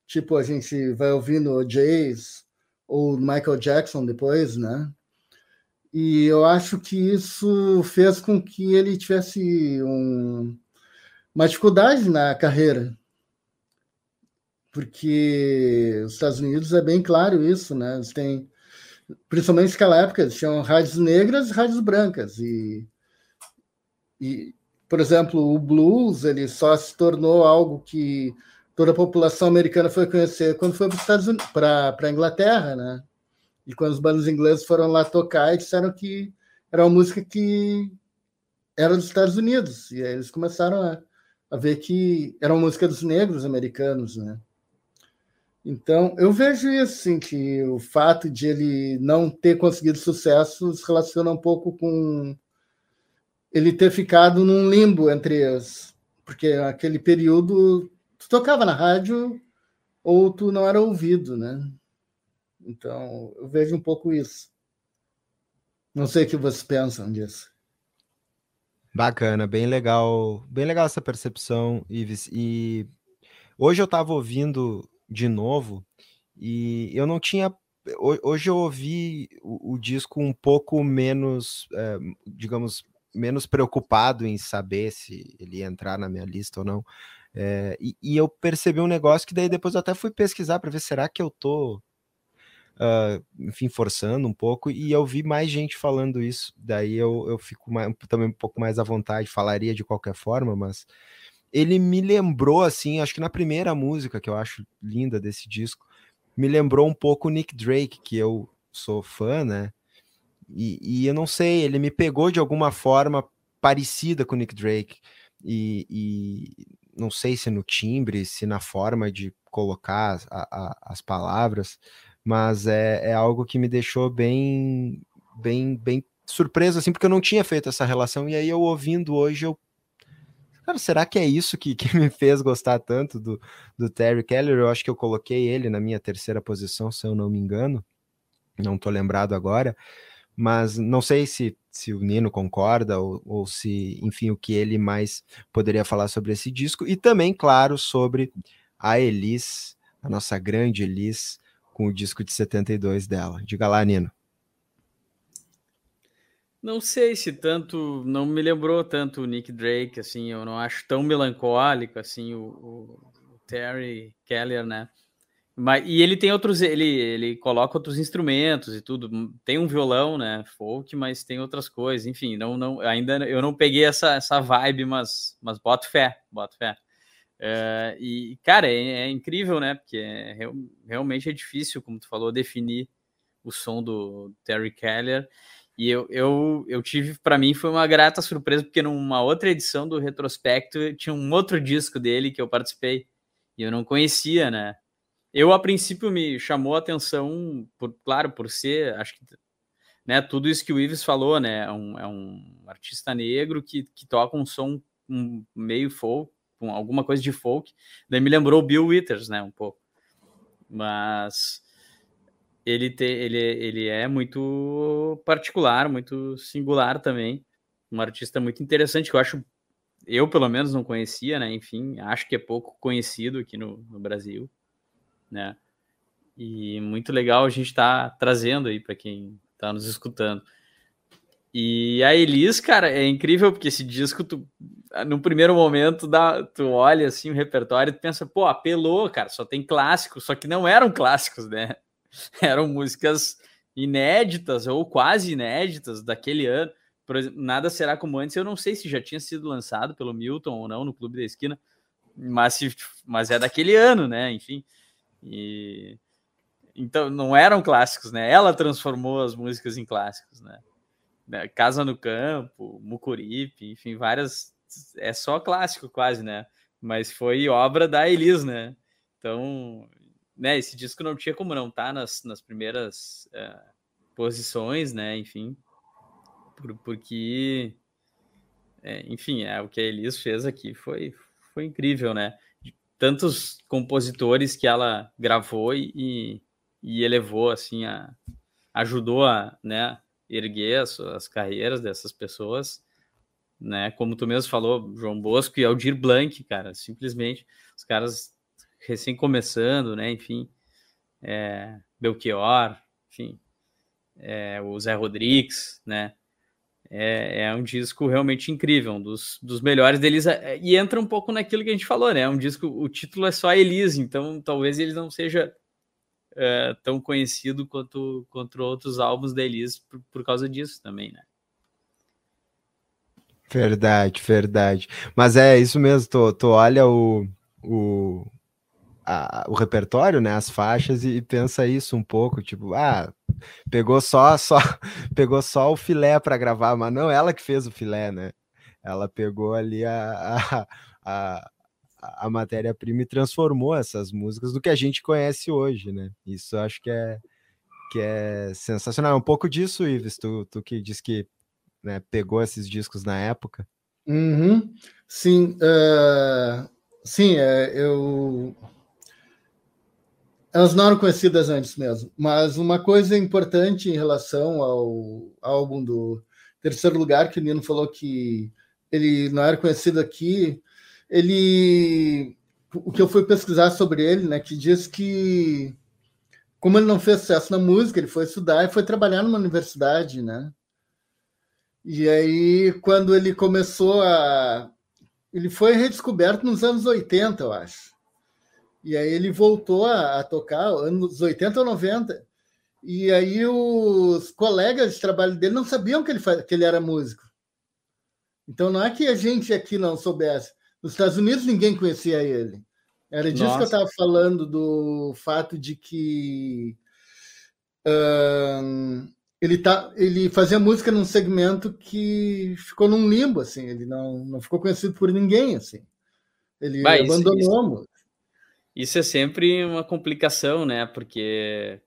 Tipo, a gente vai ouvindo o Jazz ou Michael Jackson depois, né? E eu acho que isso fez com que ele tivesse um... uma dificuldade na carreira, porque os Estados Unidos é bem claro isso, né? Eles têm, principalmente naquela época, eles tinham rádios negras e rádios brancas. E, e, por exemplo, o blues ele só se tornou algo que toda a população americana foi conhecer quando foi para a Inglaterra, né? E quando os bandos ingleses foram lá tocar e disseram que era uma música que era dos Estados Unidos. E aí eles começaram a, a ver que era uma música dos negros americanos, né? Então, eu vejo isso, assim, que o fato de ele não ter conseguido sucesso se relaciona um pouco com ele ter ficado num limbo entre as... Porque naquele período, tu tocava na rádio ou tu não era ouvido, né? Então, eu vejo um pouco isso. Não sei o que vocês pensam disso. Bacana, bem legal. Bem legal essa percepção, Ives. E hoje eu estava ouvindo... de novo, e eu não tinha... Hoje eu ouvi o, o disco um pouco menos, é, digamos, menos preocupado em saber se ele ia entrar na minha lista ou não, é, e, e eu percebi um negócio que daí depois eu até fui pesquisar para ver, será que eu tô, uh, enfim, forçando um pouco, e eu vi mais gente falando isso, daí eu, eu fico mais, também um pouco mais à vontade, falaria de qualquer forma, mas... Ele me lembrou, assim, acho que na primeira música, que eu acho linda desse disco, me lembrou um pouco o Nick Drake, que eu sou fã, né? E, e eu não sei, ele me pegou de alguma forma parecida com o Nick Drake. E, e não sei se no timbre, se na forma de colocar a, a, as palavras, mas é, é algo que me deixou bem, bem, bem surpreso, assim, porque eu não tinha feito essa relação. E aí, eu ouvindo hoje, eu... Cara, será que é isso que, que me fez gostar tanto do, do Terry Callier? Eu acho que eu coloquei ele na minha terceira posição, se eu não me engano. Não estou lembrado agora. Mas não sei se, se o Nino concorda ou, ou se, enfim, o que ele mais poderia falar sobre esse disco. E também, claro, sobre a Elis, a nossa grande Elis, com o disco de setenta e dois dela. Diga lá, Nino. Não sei se tanto, não me lembrou tanto o Nick Drake, assim, eu não acho tão melancólico, assim, o, o, o Terry Callier, né? Mas, e ele tem outros, ele, ele coloca outros instrumentos e tudo, tem um violão, né, folk, mas tem outras coisas, enfim, não, não, ainda eu não peguei essa, essa vibe, mas, mas boto fé, boto fé. É, e, cara, é, é incrível, né, porque é, realmente é difícil, como tu falou, definir o som do Terry Callier. E eu, eu, eu tive, para mim, foi uma grata surpresa, porque numa outra edição do Retrospecto tinha um outro disco dele que eu participei, e eu não conhecia, né? Eu, a princípio, me chamou a atenção, por, claro, por ser, acho que, né, tudo isso que o Ives falou, né? É um, é um artista negro que, que toca um som um meio folk, um, alguma coisa de folk, daí me lembrou Bill Withers, né, um pouco. Mas... Ele, te, ele, ele é muito particular, muito singular também, um artista muito interessante, que eu acho, eu pelo menos não conhecia, né, enfim, acho que é pouco conhecido aqui no, no Brasil, né, e muito legal a gente estar trazendo aí para quem está nos escutando. E a Elis, cara, é incrível, porque esse disco, tu, no primeiro momento, dá, tu olha assim o repertório e tu pensa, pô, apelou, cara, só tem clássicos, só que não eram clássicos, né. Eram músicas inéditas ou quase inéditas daquele ano. Por exemplo, Nada Será Como Antes, eu não sei se já tinha sido lançado pelo Milton ou não no Clube da Esquina, mas, se, mas é daquele ano, né? Enfim. E, então, não eram clássicos, né? Ela transformou as músicas em clássicos, né? Casa no Campo, Mucuripe, enfim, várias... É só clássico quase, né? Mas foi obra da Elis, né? Então... Né, esse disco não tinha como não estar nas, nas primeiras uh, posições, né, enfim, por, porque, é, enfim, é, o que a Elis fez aqui foi, foi incrível, né, de tantos compositores que ela gravou e, e elevou, assim, a, ajudou a, né, erguer as, as carreiras dessas pessoas, né, como tu mesmo falou, João Bosco e Aldir Blanc, cara, simplesmente, os caras... recém começando, né, enfim, é, Belchior, enfim, é, o Zé Rodrigues, né, é, é um disco realmente incrível, um dos, dos melhores deles, e entra um pouco naquilo que a gente falou, né, um disco, o título é só Elis, então talvez ele não seja é, tão conhecido quanto, quanto outros álbuns da Elis por, por causa disso também, né. Verdade, verdade, mas é isso mesmo, tu, tu olha o... o... a, o repertório, né, as faixas, e, e pensa isso um pouco, tipo, ah, pegou só, só, pegou só o filé para gravar, mas não ela que fez o filé, né? Ela pegou ali a, a, a, a matéria-prima e transformou essas músicas do que a gente conhece hoje, né? Isso eu acho que é, que é sensacional. Um pouco disso, Ives, tu, tu que diz que, né, pegou esses discos na época. Uhum. Sim, uh, sim, é, eu... elas não eram conhecidas antes mesmo, mas uma coisa importante em relação ao álbum do Terceiro Lugar, que o Nino falou que ele não era conhecido aqui, ele, o que eu fui pesquisar sobre ele, né, que diz que, como ele não fez sucesso na música, ele foi estudar e foi trabalhar numa universidade, né? E aí, quando ele começou a... ele foi redescoberto nos anos oitenta, eu acho. E aí ele voltou a, a tocar anos oitenta ou noventa. E aí os colegas de trabalho dele não sabiam que ele, faz... que ele era músico. Então não é que a gente aqui não soubesse. Nos Estados Unidos ninguém conhecia ele. Era disso Nossa. que eu estava falando, do fato de que... Hum... Ele, tá, ele fazia música num segmento que ficou num limbo, assim, ele não, não ficou conhecido por ninguém, assim. Ele Mas abandonou isso, a música. Isso é sempre uma complicação, né? Porque,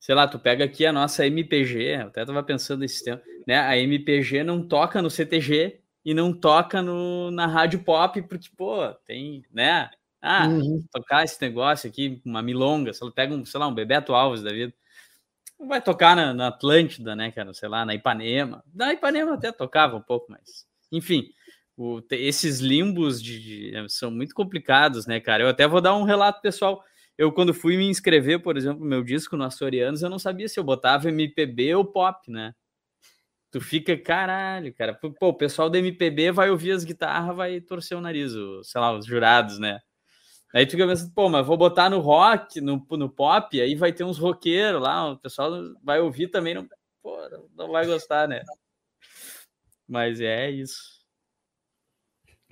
sei lá, tu pega aqui a nossa M P G, eu até estava pensando esse tempo, né? A M P G não toca no C T G e não toca no, na rádio pop, porque, pô, tem, né? Ah, uhum. tocar esse negócio aqui, uma milonga, se ela pega um, sei lá, um Bebeto Alves da vida. Vai tocar na, na Atlântida, né, cara? Sei lá, na Ipanema. Na Ipanema até tocava um pouco, mas... Enfim, o, esses limbos de, de, são muito complicados, né, cara? Eu até vou dar um relato pessoal. Eu, quando fui me inscrever, por exemplo, no meu disco no Açorianos, eu não sabia se eu botava M P B ou pop, né? Tu fica, caralho, cara. Pô, o pessoal da M P B vai ouvir as guitarras, vai torcer o nariz, o, sei lá, os jurados, né? Aí tu fica pensando, pô, mas vou botar no rock, no, no pop, aí vai ter uns roqueiros lá, o pessoal vai ouvir também, não, pô, não vai gostar, né? Mas é isso.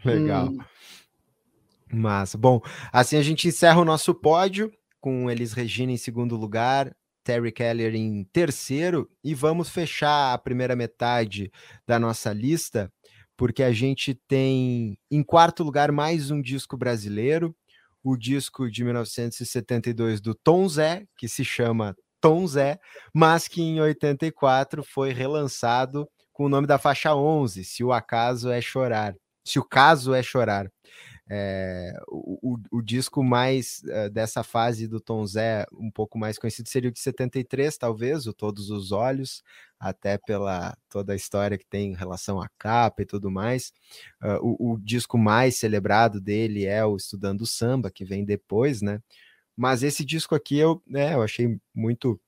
Legal. Hum. Massa. Bom, assim a gente encerra o nosso pódio, com Elis Regina em segundo lugar, Terry Callier em terceiro, e vamos fechar a primeira metade da nossa lista, porque a gente tem em quarto lugar mais um disco brasileiro, o disco de mil novecentos e setenta e dois do Tom Zé, que se chama Tom Zé, mas que em oitenta e quatro foi relançado com o nome da faixa onze, Se o Acaso é Chorar. Se o Caso é Chorar. É, o, o, o disco mais uh, dessa fase do Tom Zé, um pouco mais conhecido, seria o de setenta e três, talvez, o Todos os Olhos, até pela toda a história que tem em relação à capa e tudo mais. Uh, o, o disco mais celebrado dele é o Estudando Samba, que vem depois, né? Mas esse disco aqui eu, né, eu achei muito,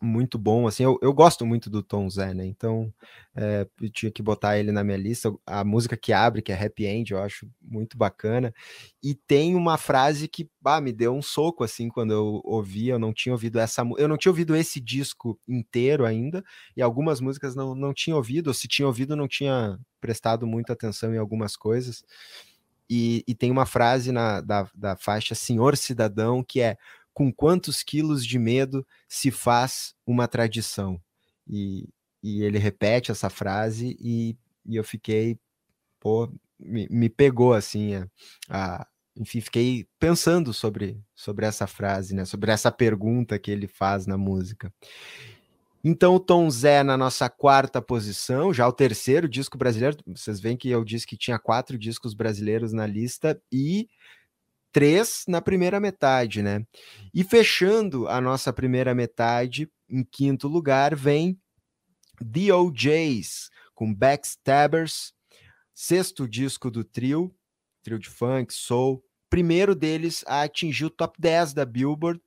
muito bom, assim, eu, eu gosto muito do Tom Zé, né? Então é, eu tinha que botar ele na minha lista. A música que abre, que é Happy End, eu acho muito bacana, e tem uma frase que, bah, me deu um soco, assim, quando eu ouvi. Eu não tinha ouvido essa, eu não tinha ouvido esse disco inteiro ainda, e algumas músicas não, não tinha ouvido, ou se tinha ouvido, não tinha prestado muita atenção em algumas coisas, e, e tem uma frase na, da, da faixa Senhor Cidadão, que é: com quantos quilos de medo se faz uma tradição? E, e ele repete essa frase, e, e eu fiquei, pô, me, me pegou, assim, a, a, enfim, fiquei pensando sobre, sobre essa frase, né, sobre essa pergunta que ele faz na música. Então, o Tom Zé na nossa quarta posição, já o terceiro disco brasileiro. Vocês veem que eu disse que tinha quatro discos brasileiros na lista, e três na primeira metade, né? E fechando a nossa primeira metade, em quinto lugar, vem The O'Jays, com Backstabbers, sexto disco do trio, trio de funk, soul, primeiro deles a atingir o top dez da Billboard,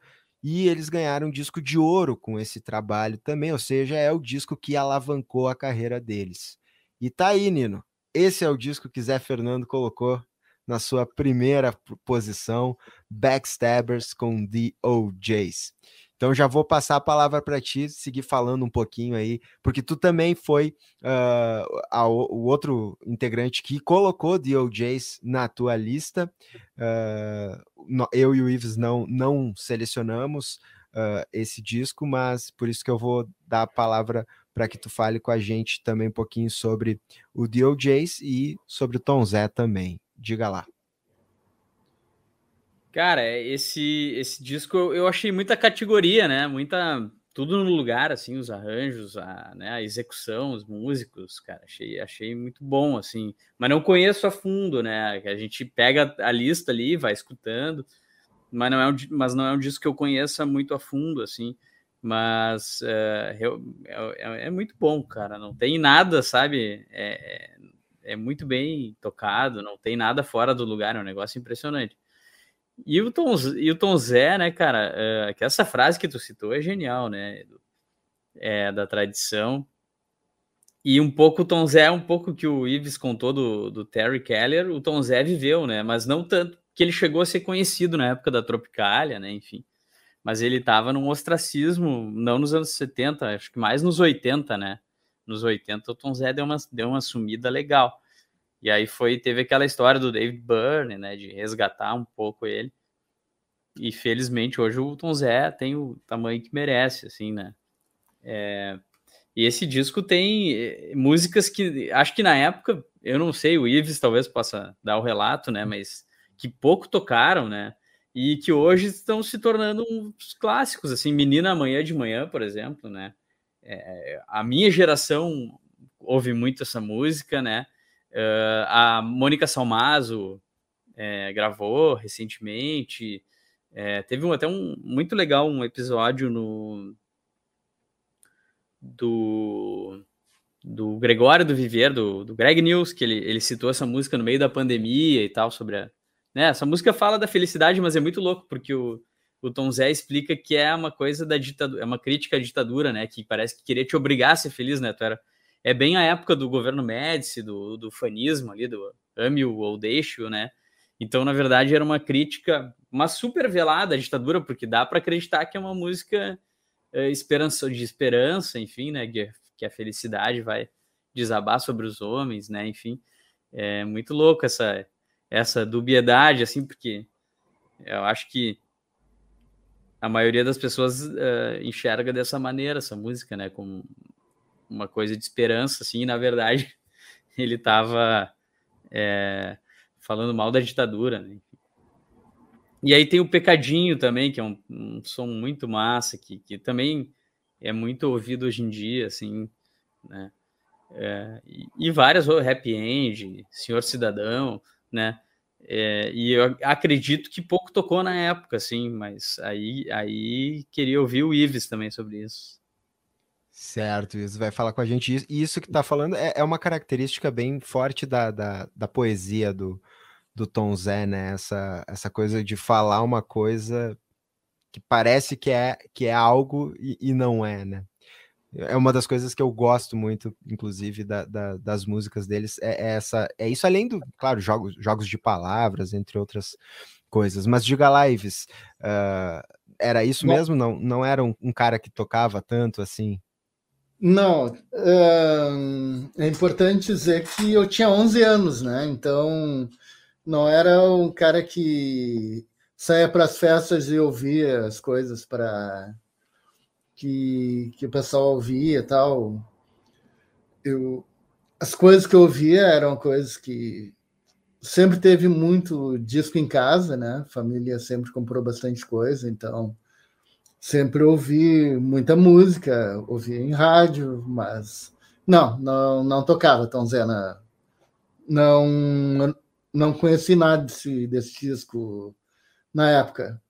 e eles ganharam um disco de ouro com esse trabalho também, ou seja, é o disco que alavancou a carreira deles. E tá aí, Nino, esse é o disco que Zé Fernando colocou na sua primeira posição, Backstabbers com The O'Jays. Então já vou passar a palavra para ti, seguir falando um pouquinho aí, porque tu também foi uh, a, o outro integrante que colocou The O'Jays na tua lista. Uh, no, eu e o Ives não, não selecionamos uh, esse disco, mas por isso que eu vou dar a palavra para que tu fale com a gente também um pouquinho sobre o The O'Jays e sobre o Tom Zé também. Diga lá. Cara, esse, esse disco eu, eu achei muita categoria, né? Muita, tudo no lugar, assim, os arranjos, a, né? a execução, os músicos, cara, achei, achei muito bom, assim. Mas não conheço a fundo, né? A gente pega a lista ali, vai escutando, mas não é um, mas não é um disco que eu conheça muito a fundo, assim. Mas é, é, é muito bom, cara. Não tem nada, sabe? É, é muito bem tocado, não tem nada fora do lugar, é um negócio impressionante. E o, Tom, e o Tom Zé, né, cara, uh, que essa frase que tu citou é genial, né, é da tradição, e um pouco o Tom Zé, um pouco que o Ives contou do, do Terry Callier, o Tom Zé viveu, né, mas não tanto que ele chegou a ser conhecido na época da Tropicália, né, enfim, mas ele tava num ostracismo, não nos anos setenta, acho que mais nos oitenta, né, nos oitenta o Tom Zé deu uma, deu uma sumida legal. E aí foi, teve aquela história do David Byrne, né, de resgatar um pouco ele. E felizmente hoje o Tom Zé tem o tamanho que merece, assim, né? É, e esse disco tem músicas que, acho que na época, eu não sei, o Ives talvez possa dar o relato, né, mas que pouco tocaram, né, e que hoje estão se tornando uns clássicos, assim, Menina Amanhã de Manhã, por exemplo, né? É, a minha geração ouve muito essa música, né? Uh, a Mônica Salmazo é, gravou recentemente, é, teve um, até um muito legal um episódio no do, do Gregório do Viver, do, do Greg News, que ele, ele citou essa música no meio da pandemia e tal, sobre a, né, essa música fala da felicidade, mas é muito louco, porque o, o Tom Zé explica que é uma coisa da ditadura, é uma crítica à ditadura, né, que parece que queria te obrigar a ser feliz, né, tu era é bem a época do governo Médici, do, do fanismo ali, do ame-o ou deixe-o, né? Então, na verdade, era uma crítica, uma super velada à ditadura, porque dá para acreditar que é uma música é, esperança, de esperança, enfim, né? Que, que a felicidade vai desabar sobre os homens, né? Enfim, é muito louco essa, essa dubiedade, assim, porque eu acho que a maioria das pessoas uh, enxerga dessa maneira essa música, né? Como uma coisa de esperança, assim, e na verdade ele estava é, falando mal da ditadura, né? E aí tem o Pecadinho também, que é um, um som muito massa, que, que também é muito ouvido hoje em dia, assim, né? É, e, e várias, Happy End, Senhor Cidadão, né? É, e eu acredito que pouco tocou na época, assim, mas aí, aí queria ouvir o Ives também sobre isso. Certo, isso vai falar com a gente. Isso, isso que está falando é, é uma característica bem forte da, da, da poesia do, do Tom Zé, né? Essa, essa coisa de falar uma coisa que parece que é, que é algo e, e não é, né? É uma das coisas que eu gosto muito, inclusive, da, da, das músicas deles. É, é, essa, é isso, além do, claro, jogos, jogos de palavras, entre outras coisas. Mas diga lá, Ives, uh, era isso Bom, mesmo? Não, não era um, um cara que tocava tanto assim? Não, é importante dizer que eu tinha onze anos, né? Então, não era um cara que saia para as festas e ouvia as coisas para que, que o pessoal ouvia e tal. Eu, as coisas que eu ouvia eram coisas que sempre teve muito disco em casa, né? A família sempre comprou bastante coisa, então sempre ouvi muita música, ouvi em rádio, mas não, não, não tocava Tom Zé. Não, não conheci nada desse, desse disco na época.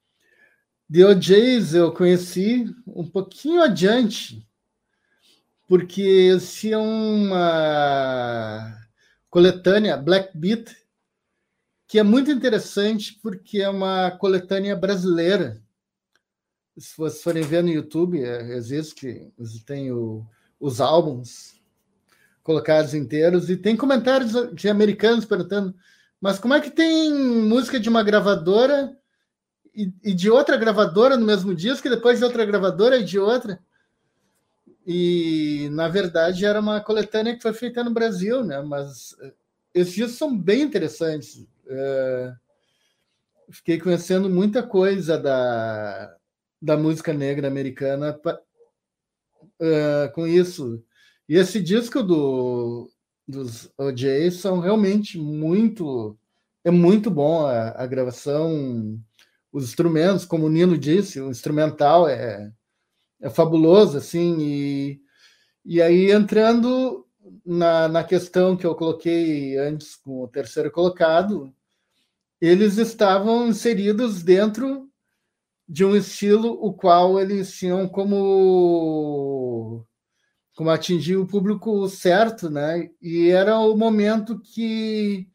The O'Jays eu conheci um pouquinho adiante, porque existia uma coletânea, Black Beat, que é muito interessante porque é uma coletânea brasileira. Se vocês forem ver no YouTube, existe, tem o, os álbuns colocados inteiros e tem comentários de americanos perguntando: mas como é que tem música de uma gravadora e, e de outra gravadora no mesmo disco, e depois de outra gravadora e de outra. E, na verdade, era uma coletânea que foi feita no Brasil, né? Mas esses discos são bem interessantes. É... Fiquei conhecendo muita coisa da, da música negra americana pra, uh, com isso. E esse disco do, dos O'Jays são realmente muito... É muito bom a, a gravação, os instrumentos, como o Nino disse, o instrumental é, é fabuloso, assim. E, e aí, entrando na, na questão que eu coloquei antes com o terceiro colocado, eles estavam inseridos dentro de um estilo o qual eles tinham como, como atingir o público certo, né? E era o momento que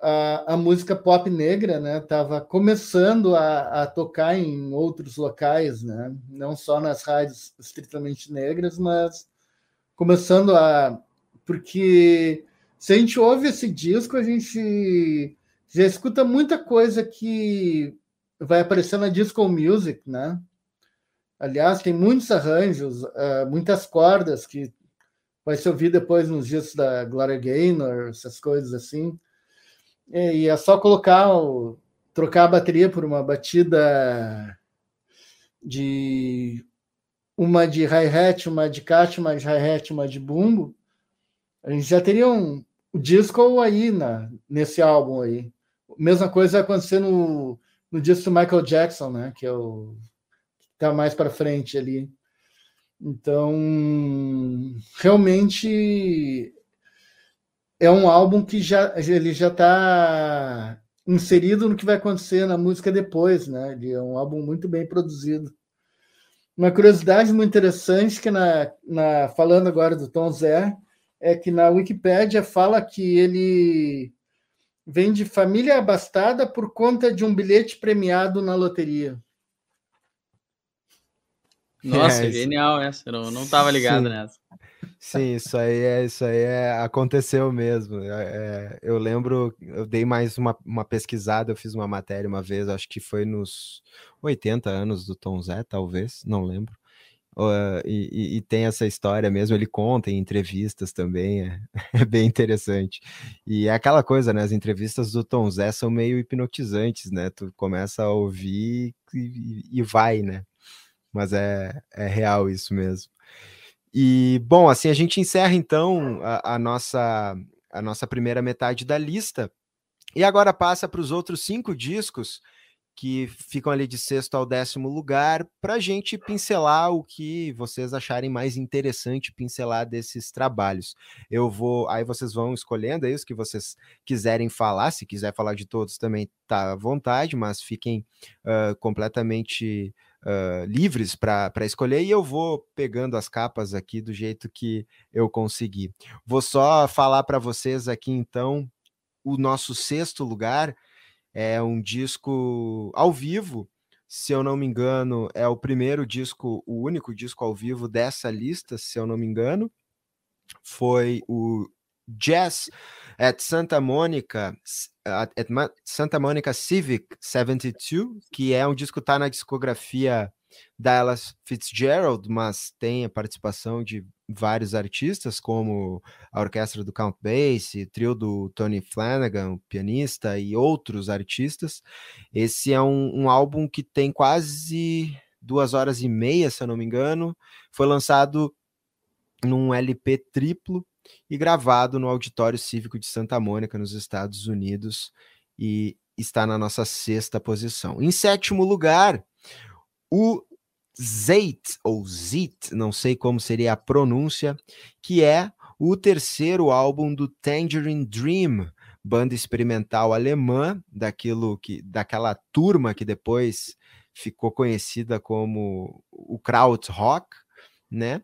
a, a música pop negra, né, estava começando a, a tocar em outros locais, né? Não só nas rádios estritamente negras, mas começando a... Porque se a gente ouve esse disco, a gente... já escuta muita coisa que vai aparecer na disco music, né? Aliás, tem muitos arranjos, muitas cordas que vai se ouvir depois nos discos da Gloria Gaynor, essas coisas assim. E é só colocar, o, trocar a bateria por uma batida de uma de hi-hat, uma de caixa, uma de hi-hat, uma de bumbo. A gente já teria um disco aí na, nesse álbum aí. Mesma coisa vai acontecer no, no disco do Michael Jackson, né? Que é o que está mais para frente ali. Então, realmente é um álbum que já ele já está inserido no que vai acontecer na música depois, né? Ele é um álbum muito bem produzido. Uma curiosidade muito interessante que na, na falando agora do Tom Zé, é que na Wikipédia fala que ele vem de família abastada por conta de um bilhete premiado na loteria. Nossa, é, genial essa. Eu não estava ligado sim. nessa. Sim, isso aí é, isso aí é, aconteceu mesmo. É, eu lembro, eu dei mais uma, uma pesquisada, eu fiz uma matéria uma vez, acho que foi nos oitenta anos do Tom Zé, talvez, não lembro. Uh, e, e tem essa história mesmo, ele conta em entrevistas também, é, é bem interessante. E é aquela coisa, né? As entrevistas do Tom Zé são meio hipnotizantes, né? Tu começa a ouvir e, e vai, né? Mas é, é real isso mesmo. E, bom, assim, a gente encerra, então, a, a, nossa, a nossa primeira metade da lista. E agora passa para os outros cinco discos que ficam ali de sexto ao décimo lugar, para a gente pincelar o que vocês acharem mais interessante pincelar desses trabalhos. Eu vou, aí vocês vão escolhendo aí os que vocês quiserem falar, se quiser falar de todos também tá à vontade, mas fiquem uh, completamente uh, livres para escolher, e eu vou pegando as capas aqui do jeito que eu conseguir. Vou só falar para vocês aqui, então, o nosso sexto lugar. É um disco ao vivo, se eu não me engano, é o primeiro disco, o único disco ao vivo dessa lista, se eu não me engano, foi o Jazz at Santa Monica, at, at Santa Monica Civic setenta e dois, que é um disco que está na discografia da Ella Fitzgerald, mas tem a participação de vários artistas, como a orquestra do Count Basie, trio do Tony Flanagan, o pianista, e outros artistas. Esse é um, um álbum que tem quase duas horas e meia, se eu não me engano. Foi lançado num L P triplo e gravado no Auditório Cívico de Santa Mônica, nos Estados Unidos, e está na nossa sexta posição. Em sétimo lugar, o Zeit, ou Zeit, não sei como seria a pronúncia, que é o terceiro álbum do Tangerine Dream, banda experimental alemã, daquilo que, daquela turma que depois ficou conhecida como o Krautrock, né?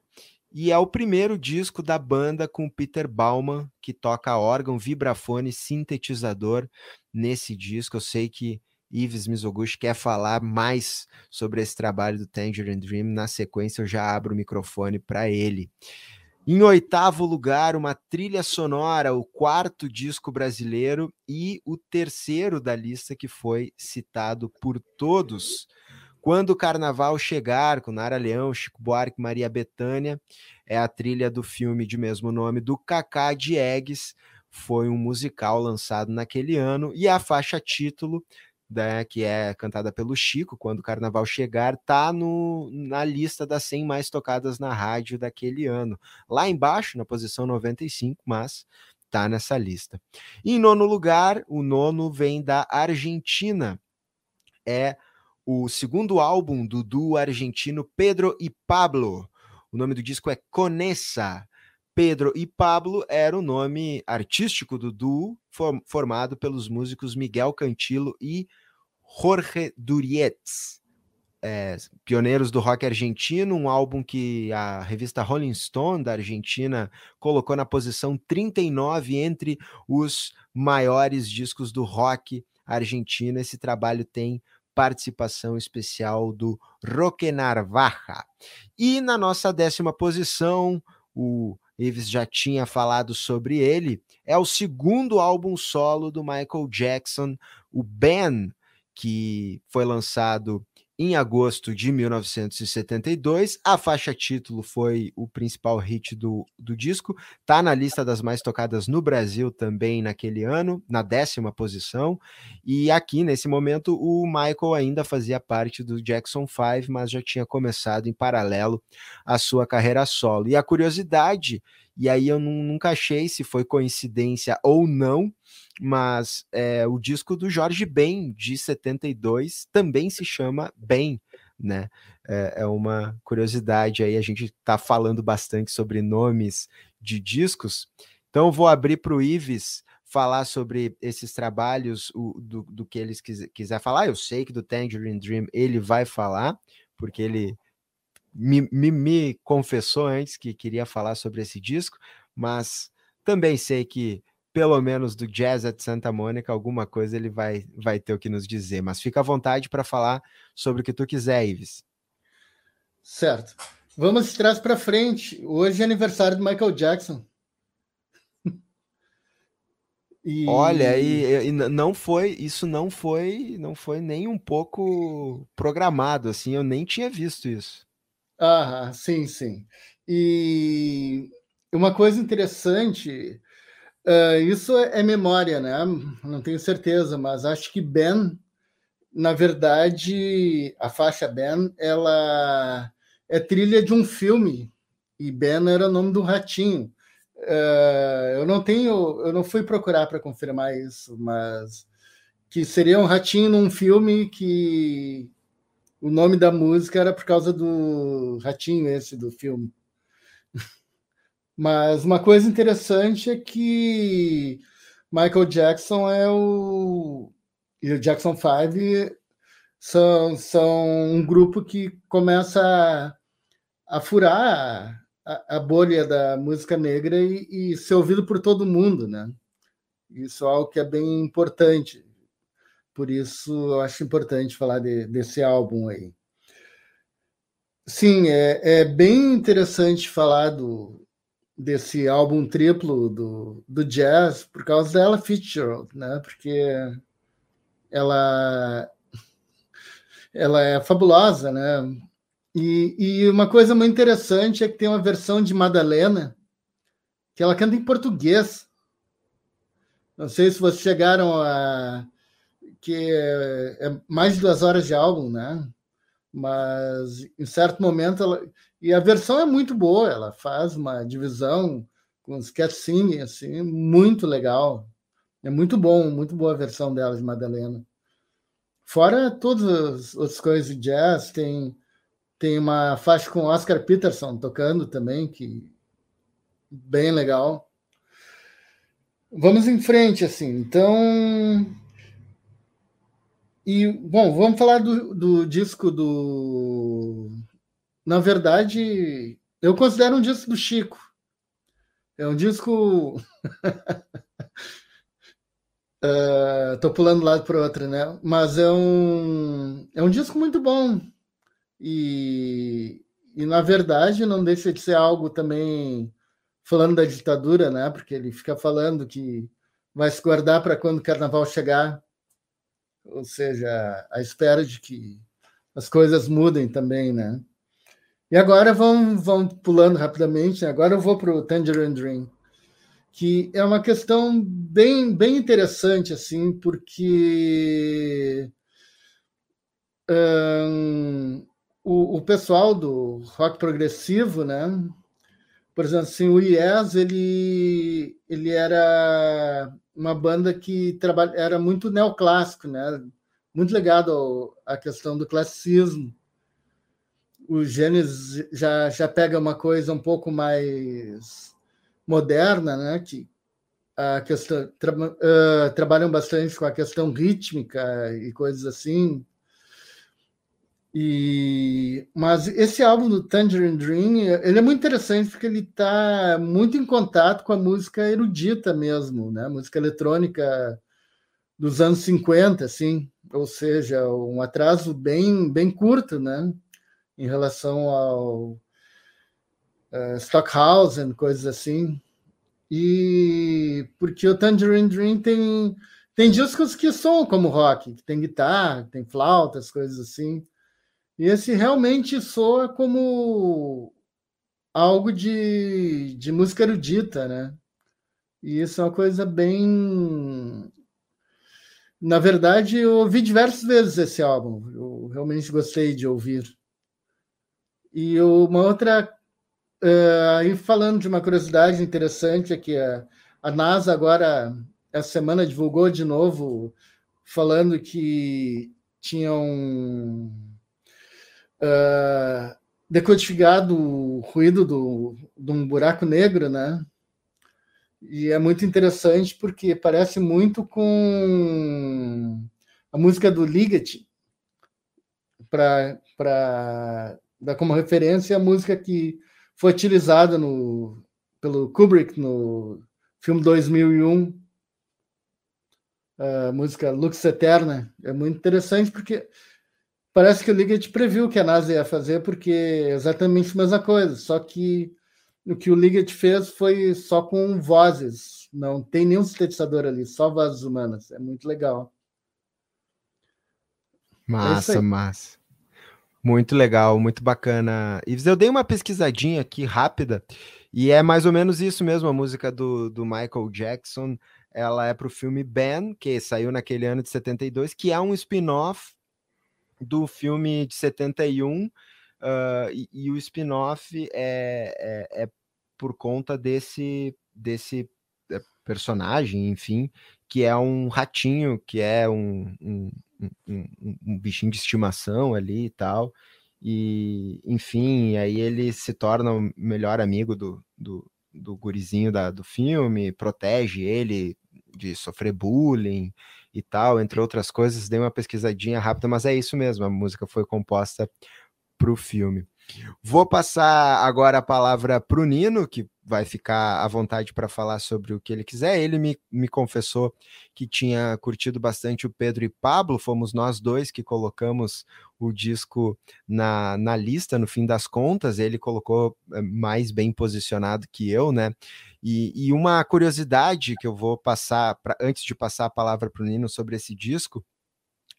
E é o primeiro disco da banda com Peter Baumann, que toca órgão, vibrafone e sintetizador nesse disco. Eu sei que Ives Mizoguchi quer falar mais sobre esse trabalho do Tangerine Dream. Na sequência, eu já abro o microfone para ele. Em oitavo lugar, uma trilha sonora, o quarto disco brasileiro e o terceiro da lista que foi citado por todos. Quando o Carnaval Chegar, com Nara Leão, Chico Buarque e Maria Bethânia, é a trilha do filme de mesmo nome do Cacá Diegues, foi um musical lançado naquele ano, e a faixa título, né, que é cantada pelo Chico, Quando o Carnaval Chegar, está na lista das cem mais tocadas na rádio daquele ano. Lá embaixo, na posição noventa e cinco, mas está nessa lista. Em nono lugar, o nono vem da Argentina, é o segundo álbum do duo argentino Pedro e Pablo. O nome do disco é Conessa. Pedro e Pablo era o nome artístico do duo, formado pelos músicos Miguel Cantilo e Jorge Durietz, é, pioneiros do rock argentino, um álbum que a revista Rolling Stone da Argentina colocou na posição trinta e nove entre os maiores discos do rock argentino. Esse trabalho tem participação especial do Roque Narvaja. E na nossa décima posição, o Ives já tinha falado sobre ele, é o segundo álbum solo do Michael Jackson, o Ben, que foi lançado em agosto de mil novecentos e setenta e dois. A faixa título foi o principal hit do, do disco, está na lista das mais tocadas no Brasil também naquele ano, na décima posição, e aqui nesse momento o Michael ainda fazia parte do Jackson five, mas já tinha começado em paralelo a sua carreira solo. E a curiosidade, e aí eu nunca achei se foi coincidência ou não, mas é, o disco do Jorge Ben, de setenta e dois, também se chama Ben, né? É, é uma curiosidade aí, a gente está falando bastante sobre nomes de discos, então vou abrir para o Ives falar sobre esses trabalhos, o, do, do que ele quiser, quiser falar. Eu sei que do Tangerine Dream ele vai falar, porque ele... Me, me, me confessou antes que queria falar sobre esse disco, mas também sei que, pelo menos do Jazz at Santa Monica, alguma coisa ele vai, vai ter o que nos dizer. Mas fica à vontade para falar sobre o que tu quiser, Ives. Certo. Vamos de trás para frente. Hoje é aniversário do Michael Jackson. E... Olha, e, e não foi, isso não foi, não foi nem um pouco programado, assim, eu nem tinha visto isso. Ah, sim, sim. E uma coisa interessante, uh, isso é memória, né? Não tenho certeza, mas acho que Ben, na verdade, a faixa Ben, ela é trilha de um filme, e Ben era o nome do ratinho. Uh, eu não tenho, eu não fui procurar para confirmar isso, mas que seria um ratinho num filme que... O nome da música era por causa do ratinho esse do filme. Mas uma coisa interessante é que Michael Jackson é o... e o Jackson five são, são um grupo que começa a, a furar a, a bolha da música negra e, e ser ouvido por todo mundo, né? Isso é algo que é bem importante. Por isso, eu acho importante falar de, desse álbum aí. Sim, é, é bem interessante falar do, desse álbum triplo do, do jazz por causa da Ella Fitzgerald, né? Porque ela, ela é fabulosa, né? E, e uma coisa muito interessante é que tem uma versão de Madalena que ela canta em português. Não sei se vocês chegaram a... que é mais de duas horas de álbum, né? Mas em certo momento ela... e a versão é muito boa, ela faz uma divisão com os cat singing, assim, muito legal. É muito bom, muito boa a versão dela de Madalena. Fora todas as coisas de jazz, tem tem uma faixa com Oscar Peterson tocando também, que bem legal. Vamos em frente, assim. Então, E, bom, vamos falar do, do disco do... Na verdade, eu considero um disco do Chico. É um disco... Estou uh, pulando de um lado para o outro, né? Mas é um, é um disco muito bom. E, e, na verdade, não deixa de ser algo também falando da ditadura, né? Porque ele fica falando que vai se guardar para quando o carnaval chegar, ou seja, à espera de que as coisas mudem também, né? E agora vamos, vamos pulando rapidamente, né? Agora eu vou para o Tangerine Dream, que é uma questão bem, bem interessante, assim, porque um, o, o pessoal do rock progressivo, né? Por exemplo, assim, o Yes, ele, ele era uma banda que trabalha, era muito neoclássico, né? Muito ligado ao, à questão do classicismo. O Genesis já, já pega uma coisa um pouco mais moderna, né? Que a questão, tra, uh, trabalham bastante com a questão rítmica e coisas assim. E, mas esse álbum do Tangerine Dream, ele é muito interessante porque ele está muito em contato com a música erudita mesmo, né? Música eletrônica dos anos cinquenta, assim, ou seja, um atraso bem, bem curto, né? Em relação ao uh, Stockhausen, coisas assim. E porque o Tangerine Dream tem, tem discos que soam como rock, que tem guitarra, tem flautas, coisas assim. E esse realmente soa como algo de, de música erudita, né? E isso é uma coisa bem... Na verdade, eu ouvi diversas vezes esse álbum. Eu realmente gostei de ouvir. E uma outra... Uh, aí falando de uma curiosidade interessante, é que a, a NASA agora, essa semana, divulgou de novo, falando que tinham... Uh, decodificado o ruído do, de um buraco negro, né? E é muito interessante porque parece muito com a música do Ligeti, para dar como referência a música que foi utilizada no, pelo Kubrick no filme dois mil e um, a música Lux Eterna. É muito interessante porque parece que o Ligeti previu o que a NASA ia fazer, porque é exatamente a mesma coisa, só que o que o Ligeti fez foi só com vozes, não tem nenhum sintetizador ali, só vozes humanas. É muito legal. Massa, é massa. Muito legal, muito bacana. Ives, eu dei uma pesquisadinha aqui, rápida, e é mais ou menos isso mesmo, a música do, do Michael Jackson, ela é para o filme Ben, que saiu naquele ano de setenta e dois, que é um spin-off do filme de setenta e um, uh, e, e o spin-off é, é, é por conta desse, desse personagem, enfim, que é um ratinho, que é um, um, um, um bichinho de estimação ali e tal, e enfim, aí ele se torna o melhor amigo do, do, do gurizinho da, do filme, protege ele de sofrer bullying e tal, entre outras coisas. Dei uma pesquisadinha rápida, mas é isso mesmo, a música foi composta para o filme. Vou passar agora a palavra para o Nino, que vai ficar à vontade para falar sobre o que ele quiser. Ele me, me confessou que tinha curtido bastante o Pedro e Pablo, fomos nós dois que colocamos o disco na, na lista, no fim das contas. Ele colocou mais bem posicionado que eu, né? E, e uma curiosidade que eu vou passar, pra, antes de passar a palavra para o Nino sobre esse disco,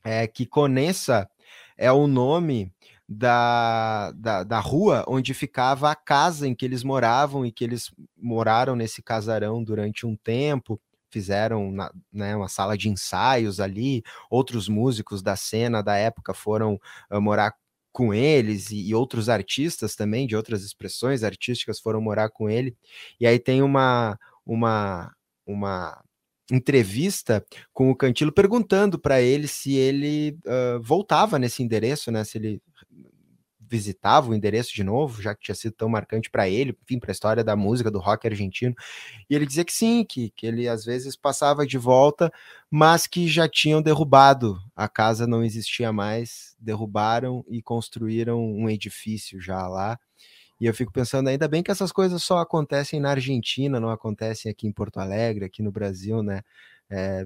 é que Conessa é o nome da, da, da rua onde ficava a casa em que eles moravam, e que eles moraram nesse casarão durante um tempo, fizeram na, né, uma sala de ensaios ali, outros músicos da cena da época foram uh, morar com eles, e, e outros artistas também, de outras expressões artísticas, foram morar com ele. E aí tem uma uma, uma entrevista com o Cantilo perguntando para ele se ele uh, voltava nesse endereço, né? Se ele visitava o endereço de novo, já que tinha sido tão marcante para ele, enfim, para a história da música, do rock argentino. E ele dizia que sim, que, que ele às vezes passava de volta, mas que já tinham derrubado, a casa não existia mais, derrubaram e construíram um edifício já lá. E eu fico pensando, ainda bem que essas coisas só acontecem na Argentina, não acontecem aqui em Porto Alegre, aqui no Brasil, né? É,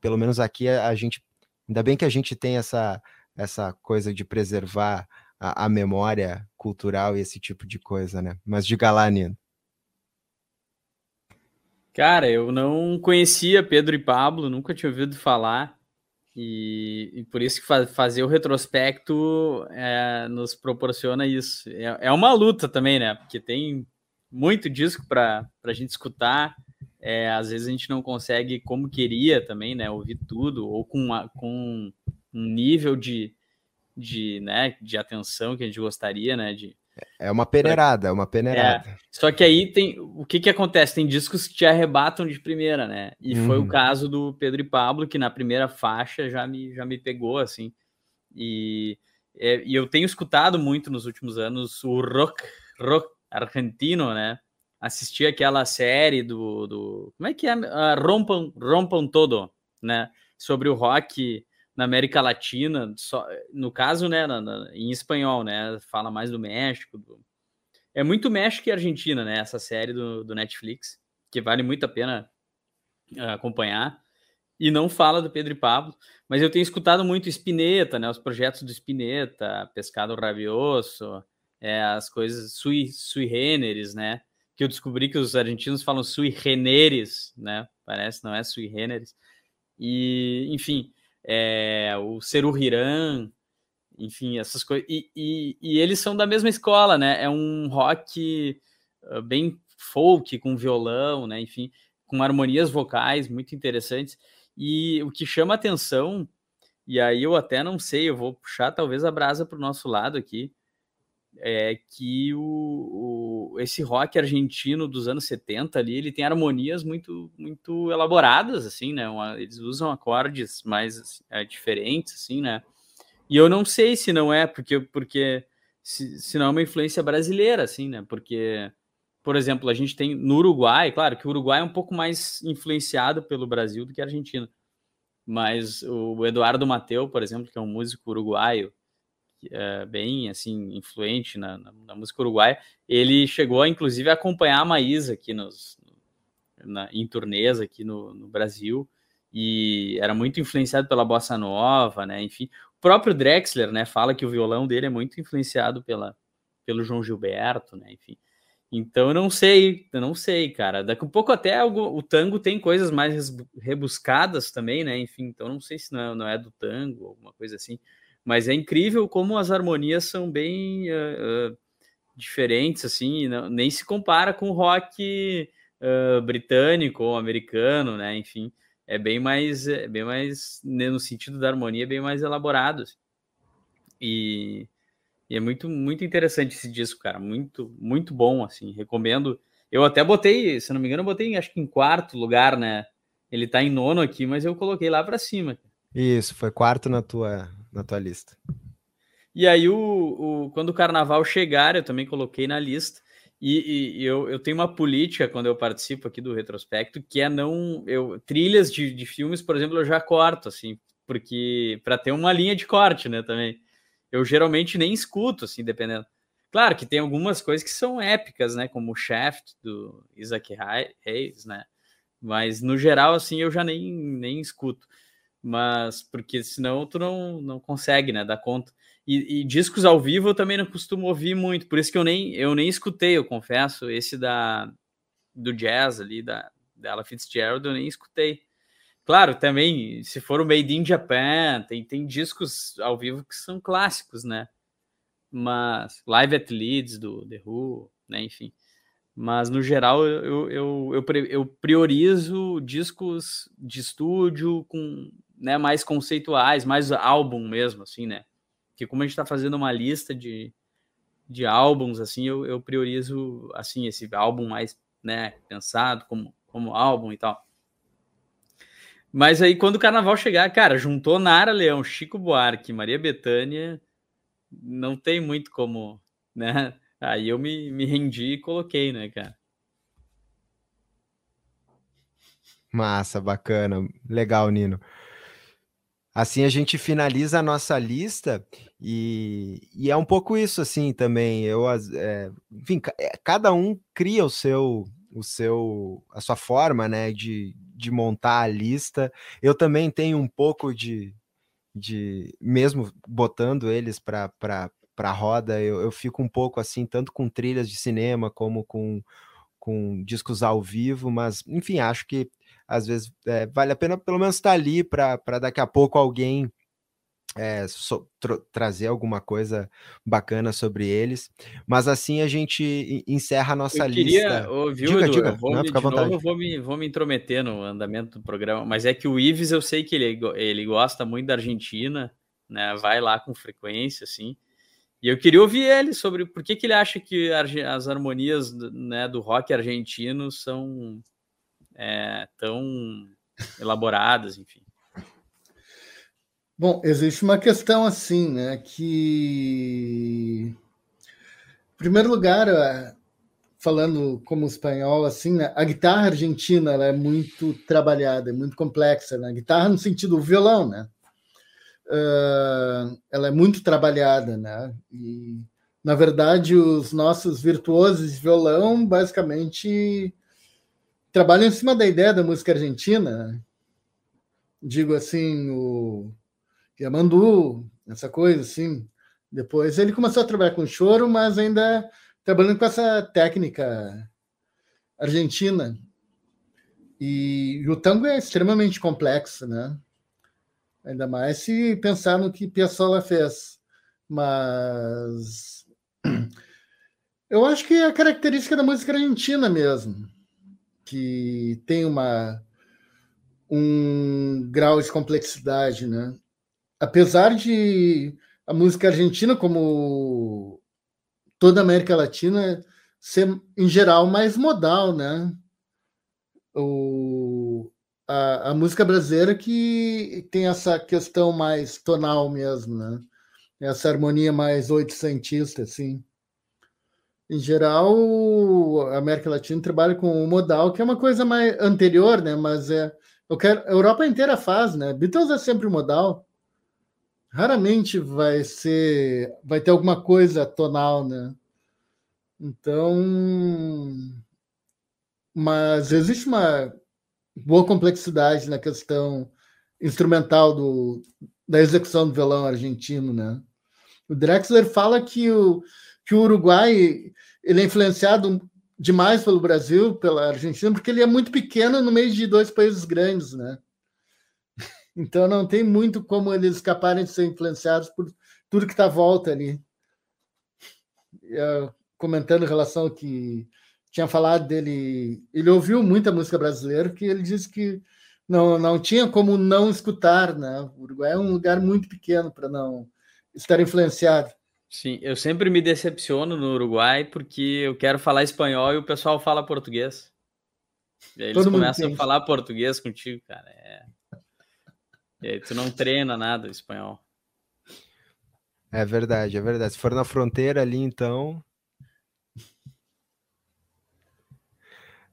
pelo menos aqui a, a gente... Ainda bem que a gente tem essa, essa coisa de preservar a, a memória cultural e esse tipo de coisa, né? Mas diga lá, Nino. Cara, eu não conhecia Pedro e Pablo, nunca tinha ouvido falar. E, e por isso que faz, fazer o retrospecto é, nos proporciona isso. É, é uma luta também, né? Porque tem muito disco para a gente escutar. É, às vezes a gente não consegue, como queria também, né? Ouvir tudo, ou com, uma, com um nível de, de, né, de atenção que a gente gostaria, né? De... É uma peneirada, é uma peneirada. É. Só que aí tem... O que que acontece? Tem discos que te arrebatam de primeira, né? E hum. foi o caso do Pedro e Pablo, que na primeira faixa já me, já me pegou, assim. E, é, e eu tenho escutado muito nos últimos anos o rock, rock argentino, né? Assisti aquela série do... do como é que é? Uh, Rompan, Rompan Todo, né? Sobre o rock... na América Latina, só, no caso, né, na, na, em espanhol, né, fala mais do México. Do... É muito México e Argentina, né, essa série do, do Netflix, que vale muito a pena uh, acompanhar. E não fala do Pedro e Pablo, mas eu tenho escutado muito Spinetta, né, os projetos do Spinetta, Pescado Rabioso, é, as coisas sui, sui generis, né, que eu descobri que os argentinos falam sui generis, né, parece, não é sui generis. E, enfim... É, o Serú Hirán, enfim, essas coisas. E, e, e eles são da mesma escola, né? É um rock uh, bem folk, com violão, né? Enfim, com harmonias vocais muito interessantes. E o que chama atenção, e aí eu até não sei, eu vou puxar talvez a brasa para o nosso lado aqui, é que o, o, esse rock argentino dos anos setenta ali, ele tem harmonias muito, muito elaboradas, assim, né? Uma, eles usam acordes mais é, diferentes, assim, né? E eu não sei se não é, porque, porque se, se não é uma influência brasileira, assim, né? Porque, por exemplo, a gente tem no Uruguai, claro que o Uruguai é um pouco mais influenciado pelo Brasil do que a Argentina, mas o Eduardo Mateu, por exemplo, que é um músico uruguaio, Uh, bem, assim, influente na, na, na música uruguaia, ele chegou, inclusive, a acompanhar a Maísa aqui nos, na, em turnês aqui no, no Brasil, e era muito influenciado pela Bossa Nova, né, enfim. O próprio Drexler, né, fala que o violão dele é muito influenciado pela, pelo João Gilberto, né, enfim. Então, eu não sei, eu não sei, cara. Daqui a pouco até algo, o tango tem coisas mais rebuscadas também, né, enfim, então não sei se não é, não é do tango, alguma coisa assim. Mas é incrível como as harmonias são bem uh, uh, diferentes, assim, não, nem se compara com o rock uh, britânico ou americano, né? Enfim, é bem mais, é bem mais né, no sentido da harmonia, é bem mais elaborado. Assim. E, e é muito, muito interessante esse disco, cara, muito, muito bom, assim, recomendo. Eu até botei, se não me engano, eu botei, acho que em quarto lugar, né? Ele tá em nono aqui, mas eu coloquei lá pra cima. Isso, foi quarto na tua... na tua lista. E aí, o, o, quando o carnaval chegar, eu também coloquei na lista, e, e eu, eu tenho uma política, quando eu participo aqui do Retrospecto, que é não... Eu, trilhas de, de filmes, por exemplo, eu já corto, assim, porque... para ter uma linha de corte, né, também. Eu geralmente nem escuto, assim, dependendo. Claro que tem algumas coisas que são épicas, né, como o Shaft, do Isaac Hayes, né, mas, no geral, assim, eu já nem, nem escuto. Mas porque senão tu não, não consegue, né, dar conta. E, e discos ao vivo eu também não costumo ouvir muito, por isso que eu nem, eu nem escutei, eu confesso, esse da, do jazz ali, da, da Ella Fitzgerald, eu nem escutei. Claro, também, se for o Made in Japan, tem, tem discos ao vivo que são clássicos, né, mas Live at Leeds, do The Who, né, enfim. Mas, no geral, eu, eu, eu, eu priorizo discos de estúdio com... né, mais conceituais, mais álbum mesmo, assim, né? Porque como a gente tá fazendo uma lista de, de álbuns, assim, eu, eu priorizo, assim, esse álbum mais, né, pensado como, como álbum e tal. Mas aí, quando o carnaval chegar, cara, juntou Nara Leão, Chico Buarque, Maria Bethânia, não tem muito como, né? Aí eu me, me rendi e coloquei, né, cara? Massa, bacana, legal, Nino. Assim a gente finaliza a nossa lista e, e é um pouco isso assim também. Eu, é, enfim, cada um cria o seu, o seu, a sua forma, né, de, de montar a lista. Eu também tenho um pouco de, de mesmo botando eles para para a roda, eu, eu fico um pouco assim, tanto com trilhas de cinema como com, com discos ao vivo, mas, enfim, acho que às vezes é, vale a pena pelo menos estar ali para daqui a pouco alguém é, so, tr- trazer alguma coisa bacana sobre eles. Mas assim a gente encerra a nossa eu queria, lista. Eu diga, diga, vou não, me, de novo, vou me, vou me intrometer no andamento do programa, mas é que o Ives, eu sei que ele, ele gosta muito da Argentina, né? Vai lá com frequência, assim. E eu queria ouvir ele sobre por que, que ele acha que as harmonias, né, do rock argentino são é, tão elaboradas, enfim. Bom, existe uma questão assim, né, que... Em primeiro lugar, falando como espanhol, assim, né, a guitarra argentina ela é muito trabalhada, é muito complexa, né? A guitarra no sentido do violão, né? Uh, ela é muito trabalhada, né? E, na verdade, os nossos virtuosos de violão basicamente trabalham em cima da ideia da música argentina, né? Digo assim, o Yamandu, essa coisa assim. Depois ele começou a trabalhar com choro, mas ainda trabalhando com essa técnica argentina. E, e o tango é extremamente complexo, né? Ainda mais se pensar no que Piazzolla fez. Mas eu acho que é a característica da música argentina mesmo, que tem uma, um grau de complexidade, né? Apesar de a música argentina, como toda a América Latina, ser, em geral, mais modal, né? O... A, a música brasileira que tem essa questão mais tonal mesmo, né? Essa harmonia mais oitocentista, assim. Em geral, a América Latina trabalha com o modal, que é uma coisa mais anterior, né? Mas é, eu quero, a Europa inteira faz, né? Beatles é sempre modal. Raramente vai ser, vai ter alguma coisa tonal, né? Então, mas existe uma boa complexidade na questão instrumental do, da execução do violão argentino, né? O Drexler fala que o, que o Uruguai ele é influenciado demais pelo Brasil, pela Argentina, porque ele é muito pequeno no meio de dois países grandes, né? Então não tem muito como eles escaparem de ser influenciados por tudo que está à volta ali. Eu, comentando em relação ao que tinha falado dele, ele ouviu muita música brasileira, que ele disse que não, não tinha como não escutar, né? O Uruguai é um lugar muito pequeno para não estar influenciado. Sim, eu sempre me decepciono no Uruguai, porque eu quero falar espanhol e o pessoal fala português. E aí eles Todo começam a falar português contigo, cara. É... E aí tu não treina nada o espanhol. É verdade, é verdade. Se for na fronteira ali, então...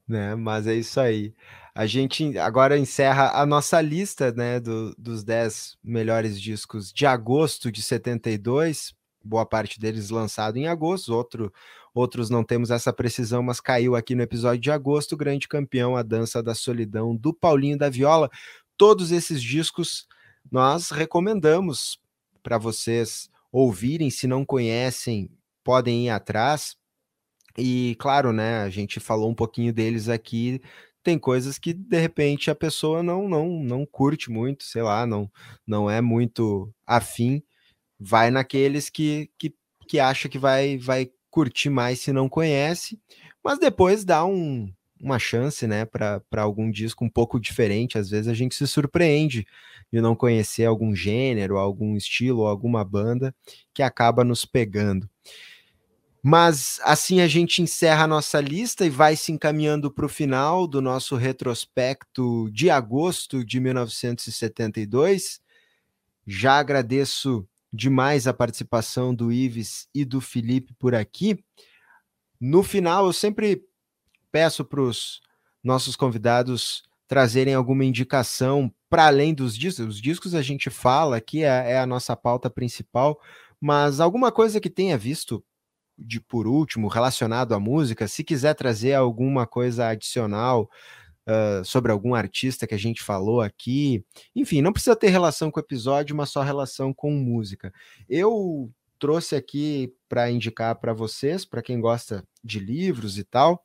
Né? Mas é isso aí. A gente agora encerra a nossa lista, né, do, dos dez melhores discos de agosto de setenta e dois. Boa parte deles lançado em agosto, outro, outros não temos essa precisão, mas caiu aqui no episódio de agosto. O grande campeão, A Dança da Solidão, do Paulinho da Viola. Todos esses discos nós recomendamos para vocês ouvirem. Se não conhecem, podem ir atrás. E, claro, né, a gente falou um pouquinho deles aqui, tem coisas que, de repente, a pessoa não, não, não curte muito, sei lá, não, não é muito afim, vai naqueles que, que, que acha que vai, vai curtir mais se não conhece, mas depois dá um, uma chance, né, para algum disco um pouco diferente. Às vezes a gente se surpreende de não conhecer algum gênero, algum estilo, alguma banda que acaba nos pegando. Mas assim a gente encerra a nossa lista e vai se encaminhando para o final do nosso retrospecto de agosto de mil novecentos e setenta e dois. Já agradeço demais a participação do Ives e do Felipe por aqui. No final, eu sempre peço para os nossos convidados trazerem alguma indicação para além dos discos. Os discos a gente fala aqui, é, é a nossa pauta principal, mas alguma coisa que tenha visto de por último, relacionado à música, se quiser trazer alguma coisa adicional uh, sobre algum artista que a gente falou aqui, enfim, não precisa ter relação com o episódio, mas só relação com música. Eu trouxe aqui para indicar para vocês, para quem gosta de livros e tal,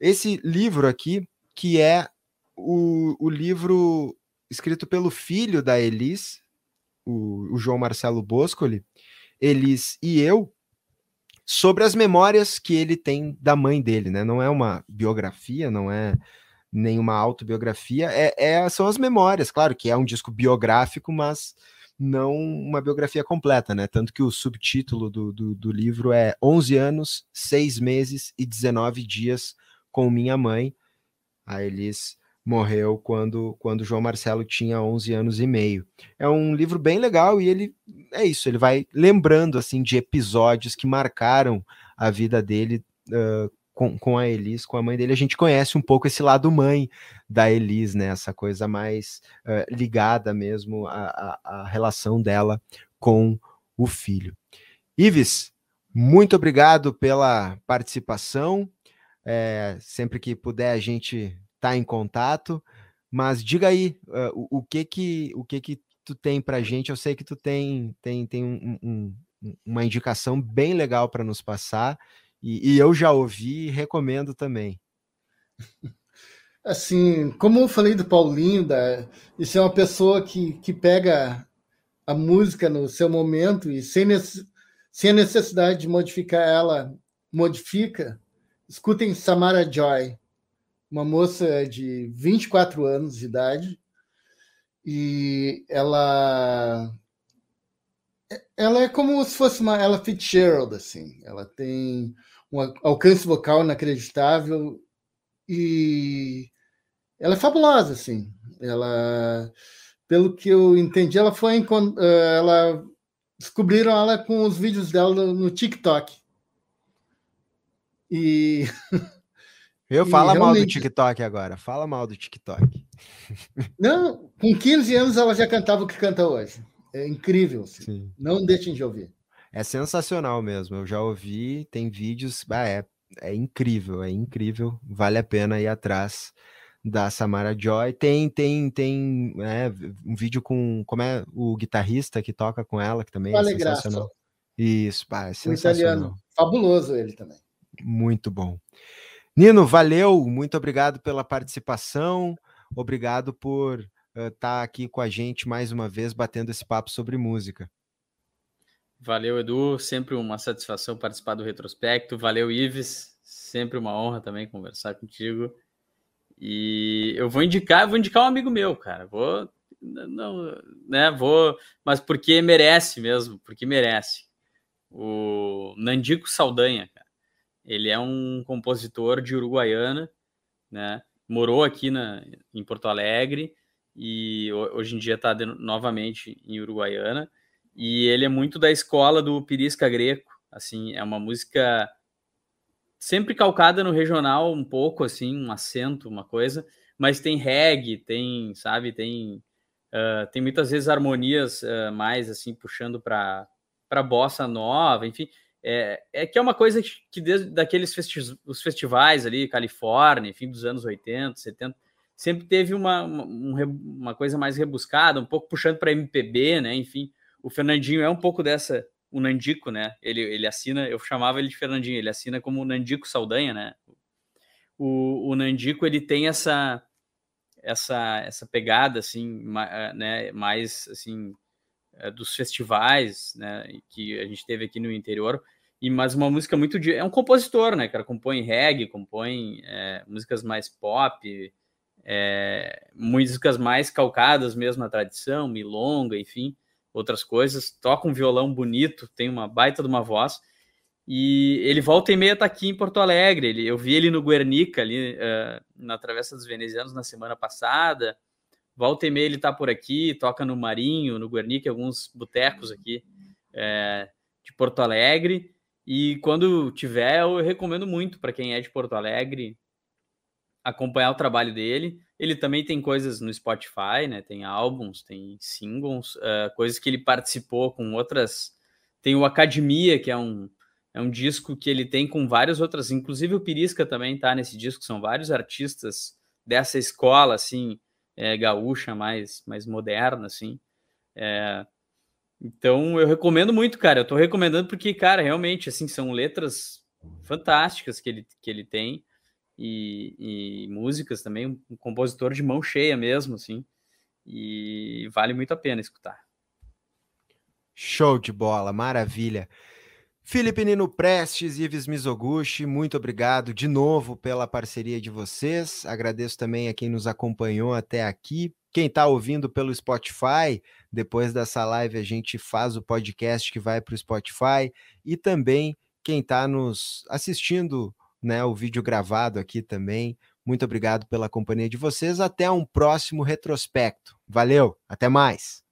Esse livro aqui, que é o, o livro escrito pelo filho da Elis, o, o João Marcelo Boscoli, Elis e eu, sobre as memórias que ele tem da mãe dele, né? Não é uma biografia, não é nenhuma autobiografia, é, é, são as memórias, claro que é um disco biográfico, mas não uma biografia completa, né? Tanto que o subtítulo do, do, do livro é onze anos, seis meses e dezenove dias com minha mãe. A Elis morreu quando, quando João Marcelo tinha onze anos e meio. É um livro bem legal e ele é isso, ele vai lembrando assim de episódios que marcaram a vida dele uh, com, com a Elis, com a mãe dele. A gente conhece um pouco esse lado mãe da Elis, né? Essa coisa mais uh, ligada mesmo à, à, à relação dela com o filho. Ives, muito obrigado pela participação. É, sempre que puder a gente tá em contato, mas diga aí uh, o, o que que o que que tu tem pra gente. Eu sei que tu tem tem, tem um, um, uma indicação bem legal para nos passar e, e eu já ouvi e recomendo também. Assim, como eu falei do Paulinho, da, isso é uma pessoa que, que pega a música no seu momento e sem, nesse, sem a necessidade de modificar ela, modifica. Escutem Samara Joy, uma moça de vinte e quatro anos de idade, e ela ela é como se fosse uma Ella Fitzgerald, assim. Ela tem um alcance vocal inacreditável e ela é fabulosa, assim. Ela, pelo que eu entendi, ela foi ela descobriram ela com os vídeos dela no TikTok. E eu falo mal do TikTok agora, fala mal do TikTok. Não, com quinze anos ela já cantava o que canta hoje. É incrível, assim. Sim. Não deixem de ouvir. É sensacional mesmo, eu já ouvi, tem vídeos, ah, é, é incrível, é incrível, vale a pena ir atrás da Samara Joy. Tem, tem, tem é, um vídeo com, como é, o guitarrista que toca com ela, que também vale é sensacional. Graça. Isso, pá, é sensacional. Um italiano, fabuloso ele também. Muito bom. Nino, valeu, muito obrigado pela participação, obrigado por estar uh, tá aqui com a gente mais uma vez, batendo esse papo sobre música. Valeu, Edu, sempre uma satisfação participar do Retrospecto, valeu, Ives, sempre uma honra também conversar contigo, e eu vou indicar, eu vou indicar um amigo meu, cara, vou, não, né, vou, mas porque merece mesmo, porque merece, o Nandico Saldanha, cara. Ele é um compositor de Uruguaiana, né? Morou aqui na, em Porto Alegre e hoje em dia está novamente em Uruguaiana. E ele é muito da escola do Pirisca Greco, assim, é uma música sempre calcada no regional um pouco, assim, um acento, uma coisa, mas tem reggae, tem, sabe, tem, uh, tem muitas vezes harmonias uh, mais, assim, puxando para para bossa nova, enfim. É, é que é uma coisa que desde daqueles festi os festivais ali, Califórnia, fim dos anos oitenta, setenta, sempre teve uma, uma, um, uma coisa mais rebuscada, um pouco puxando para M P B, né? Enfim, o Fernandinho é um pouco dessa, o Nandico, né? Ele, ele assina, eu chamava ele de Fernandinho, ele assina como Nandico Saldanha, né? O, o Nandico, ele tem essa, essa, essa pegada, assim, ma, né? Mais, assim... dos festivais, né, que a gente teve aqui no interior, e mais uma música muito... De... É um compositor, né, cara? Compõe reggae, compõe é, músicas mais pop, é, músicas mais calcadas mesmo na tradição, milonga, enfim, outras coisas. Toca um violão bonito, tem uma baita de uma voz, e ele volta e meia tá aqui em Porto Alegre. Ele, eu vi ele no Guernica, ali uh, na Travessa dos Venezianos, na semana passada. Volta e meia ele tá por aqui, toca no Marinho, no Guernica, alguns botecos aqui é, de Porto Alegre. E quando tiver, eu recomendo muito para quem é de Porto Alegre acompanhar o trabalho dele. Ele também tem coisas no Spotify, né? Tem álbuns, tem singles, uh, coisas que ele participou com outras. Tem o Academia, que é um, é um disco que ele tem com várias outras. Inclusive o Pirisca também tá nesse disco. São vários artistas dessa escola, assim... É, gaúcha, mais, mais moderna, assim. É, então, eu recomendo muito, cara. Eu tô recomendando porque, cara, realmente, assim, são letras fantásticas que ele, que ele tem e, e músicas também, um compositor de mão cheia mesmo, assim, e vale muito a pena escutar. Show de bola, maravilha. Felipe Nino Prestes, Ives Mizoguchi, muito obrigado de novo pela parceria de vocês. Agradeço também a quem nos acompanhou até aqui. Quem está ouvindo pelo Spotify, depois dessa live a gente faz o podcast que vai para o Spotify. E também quem está nos assistindo, né, o vídeo gravado aqui também. Muito obrigado pela companhia de vocês. Até um próximo retrospecto. Valeu, até mais.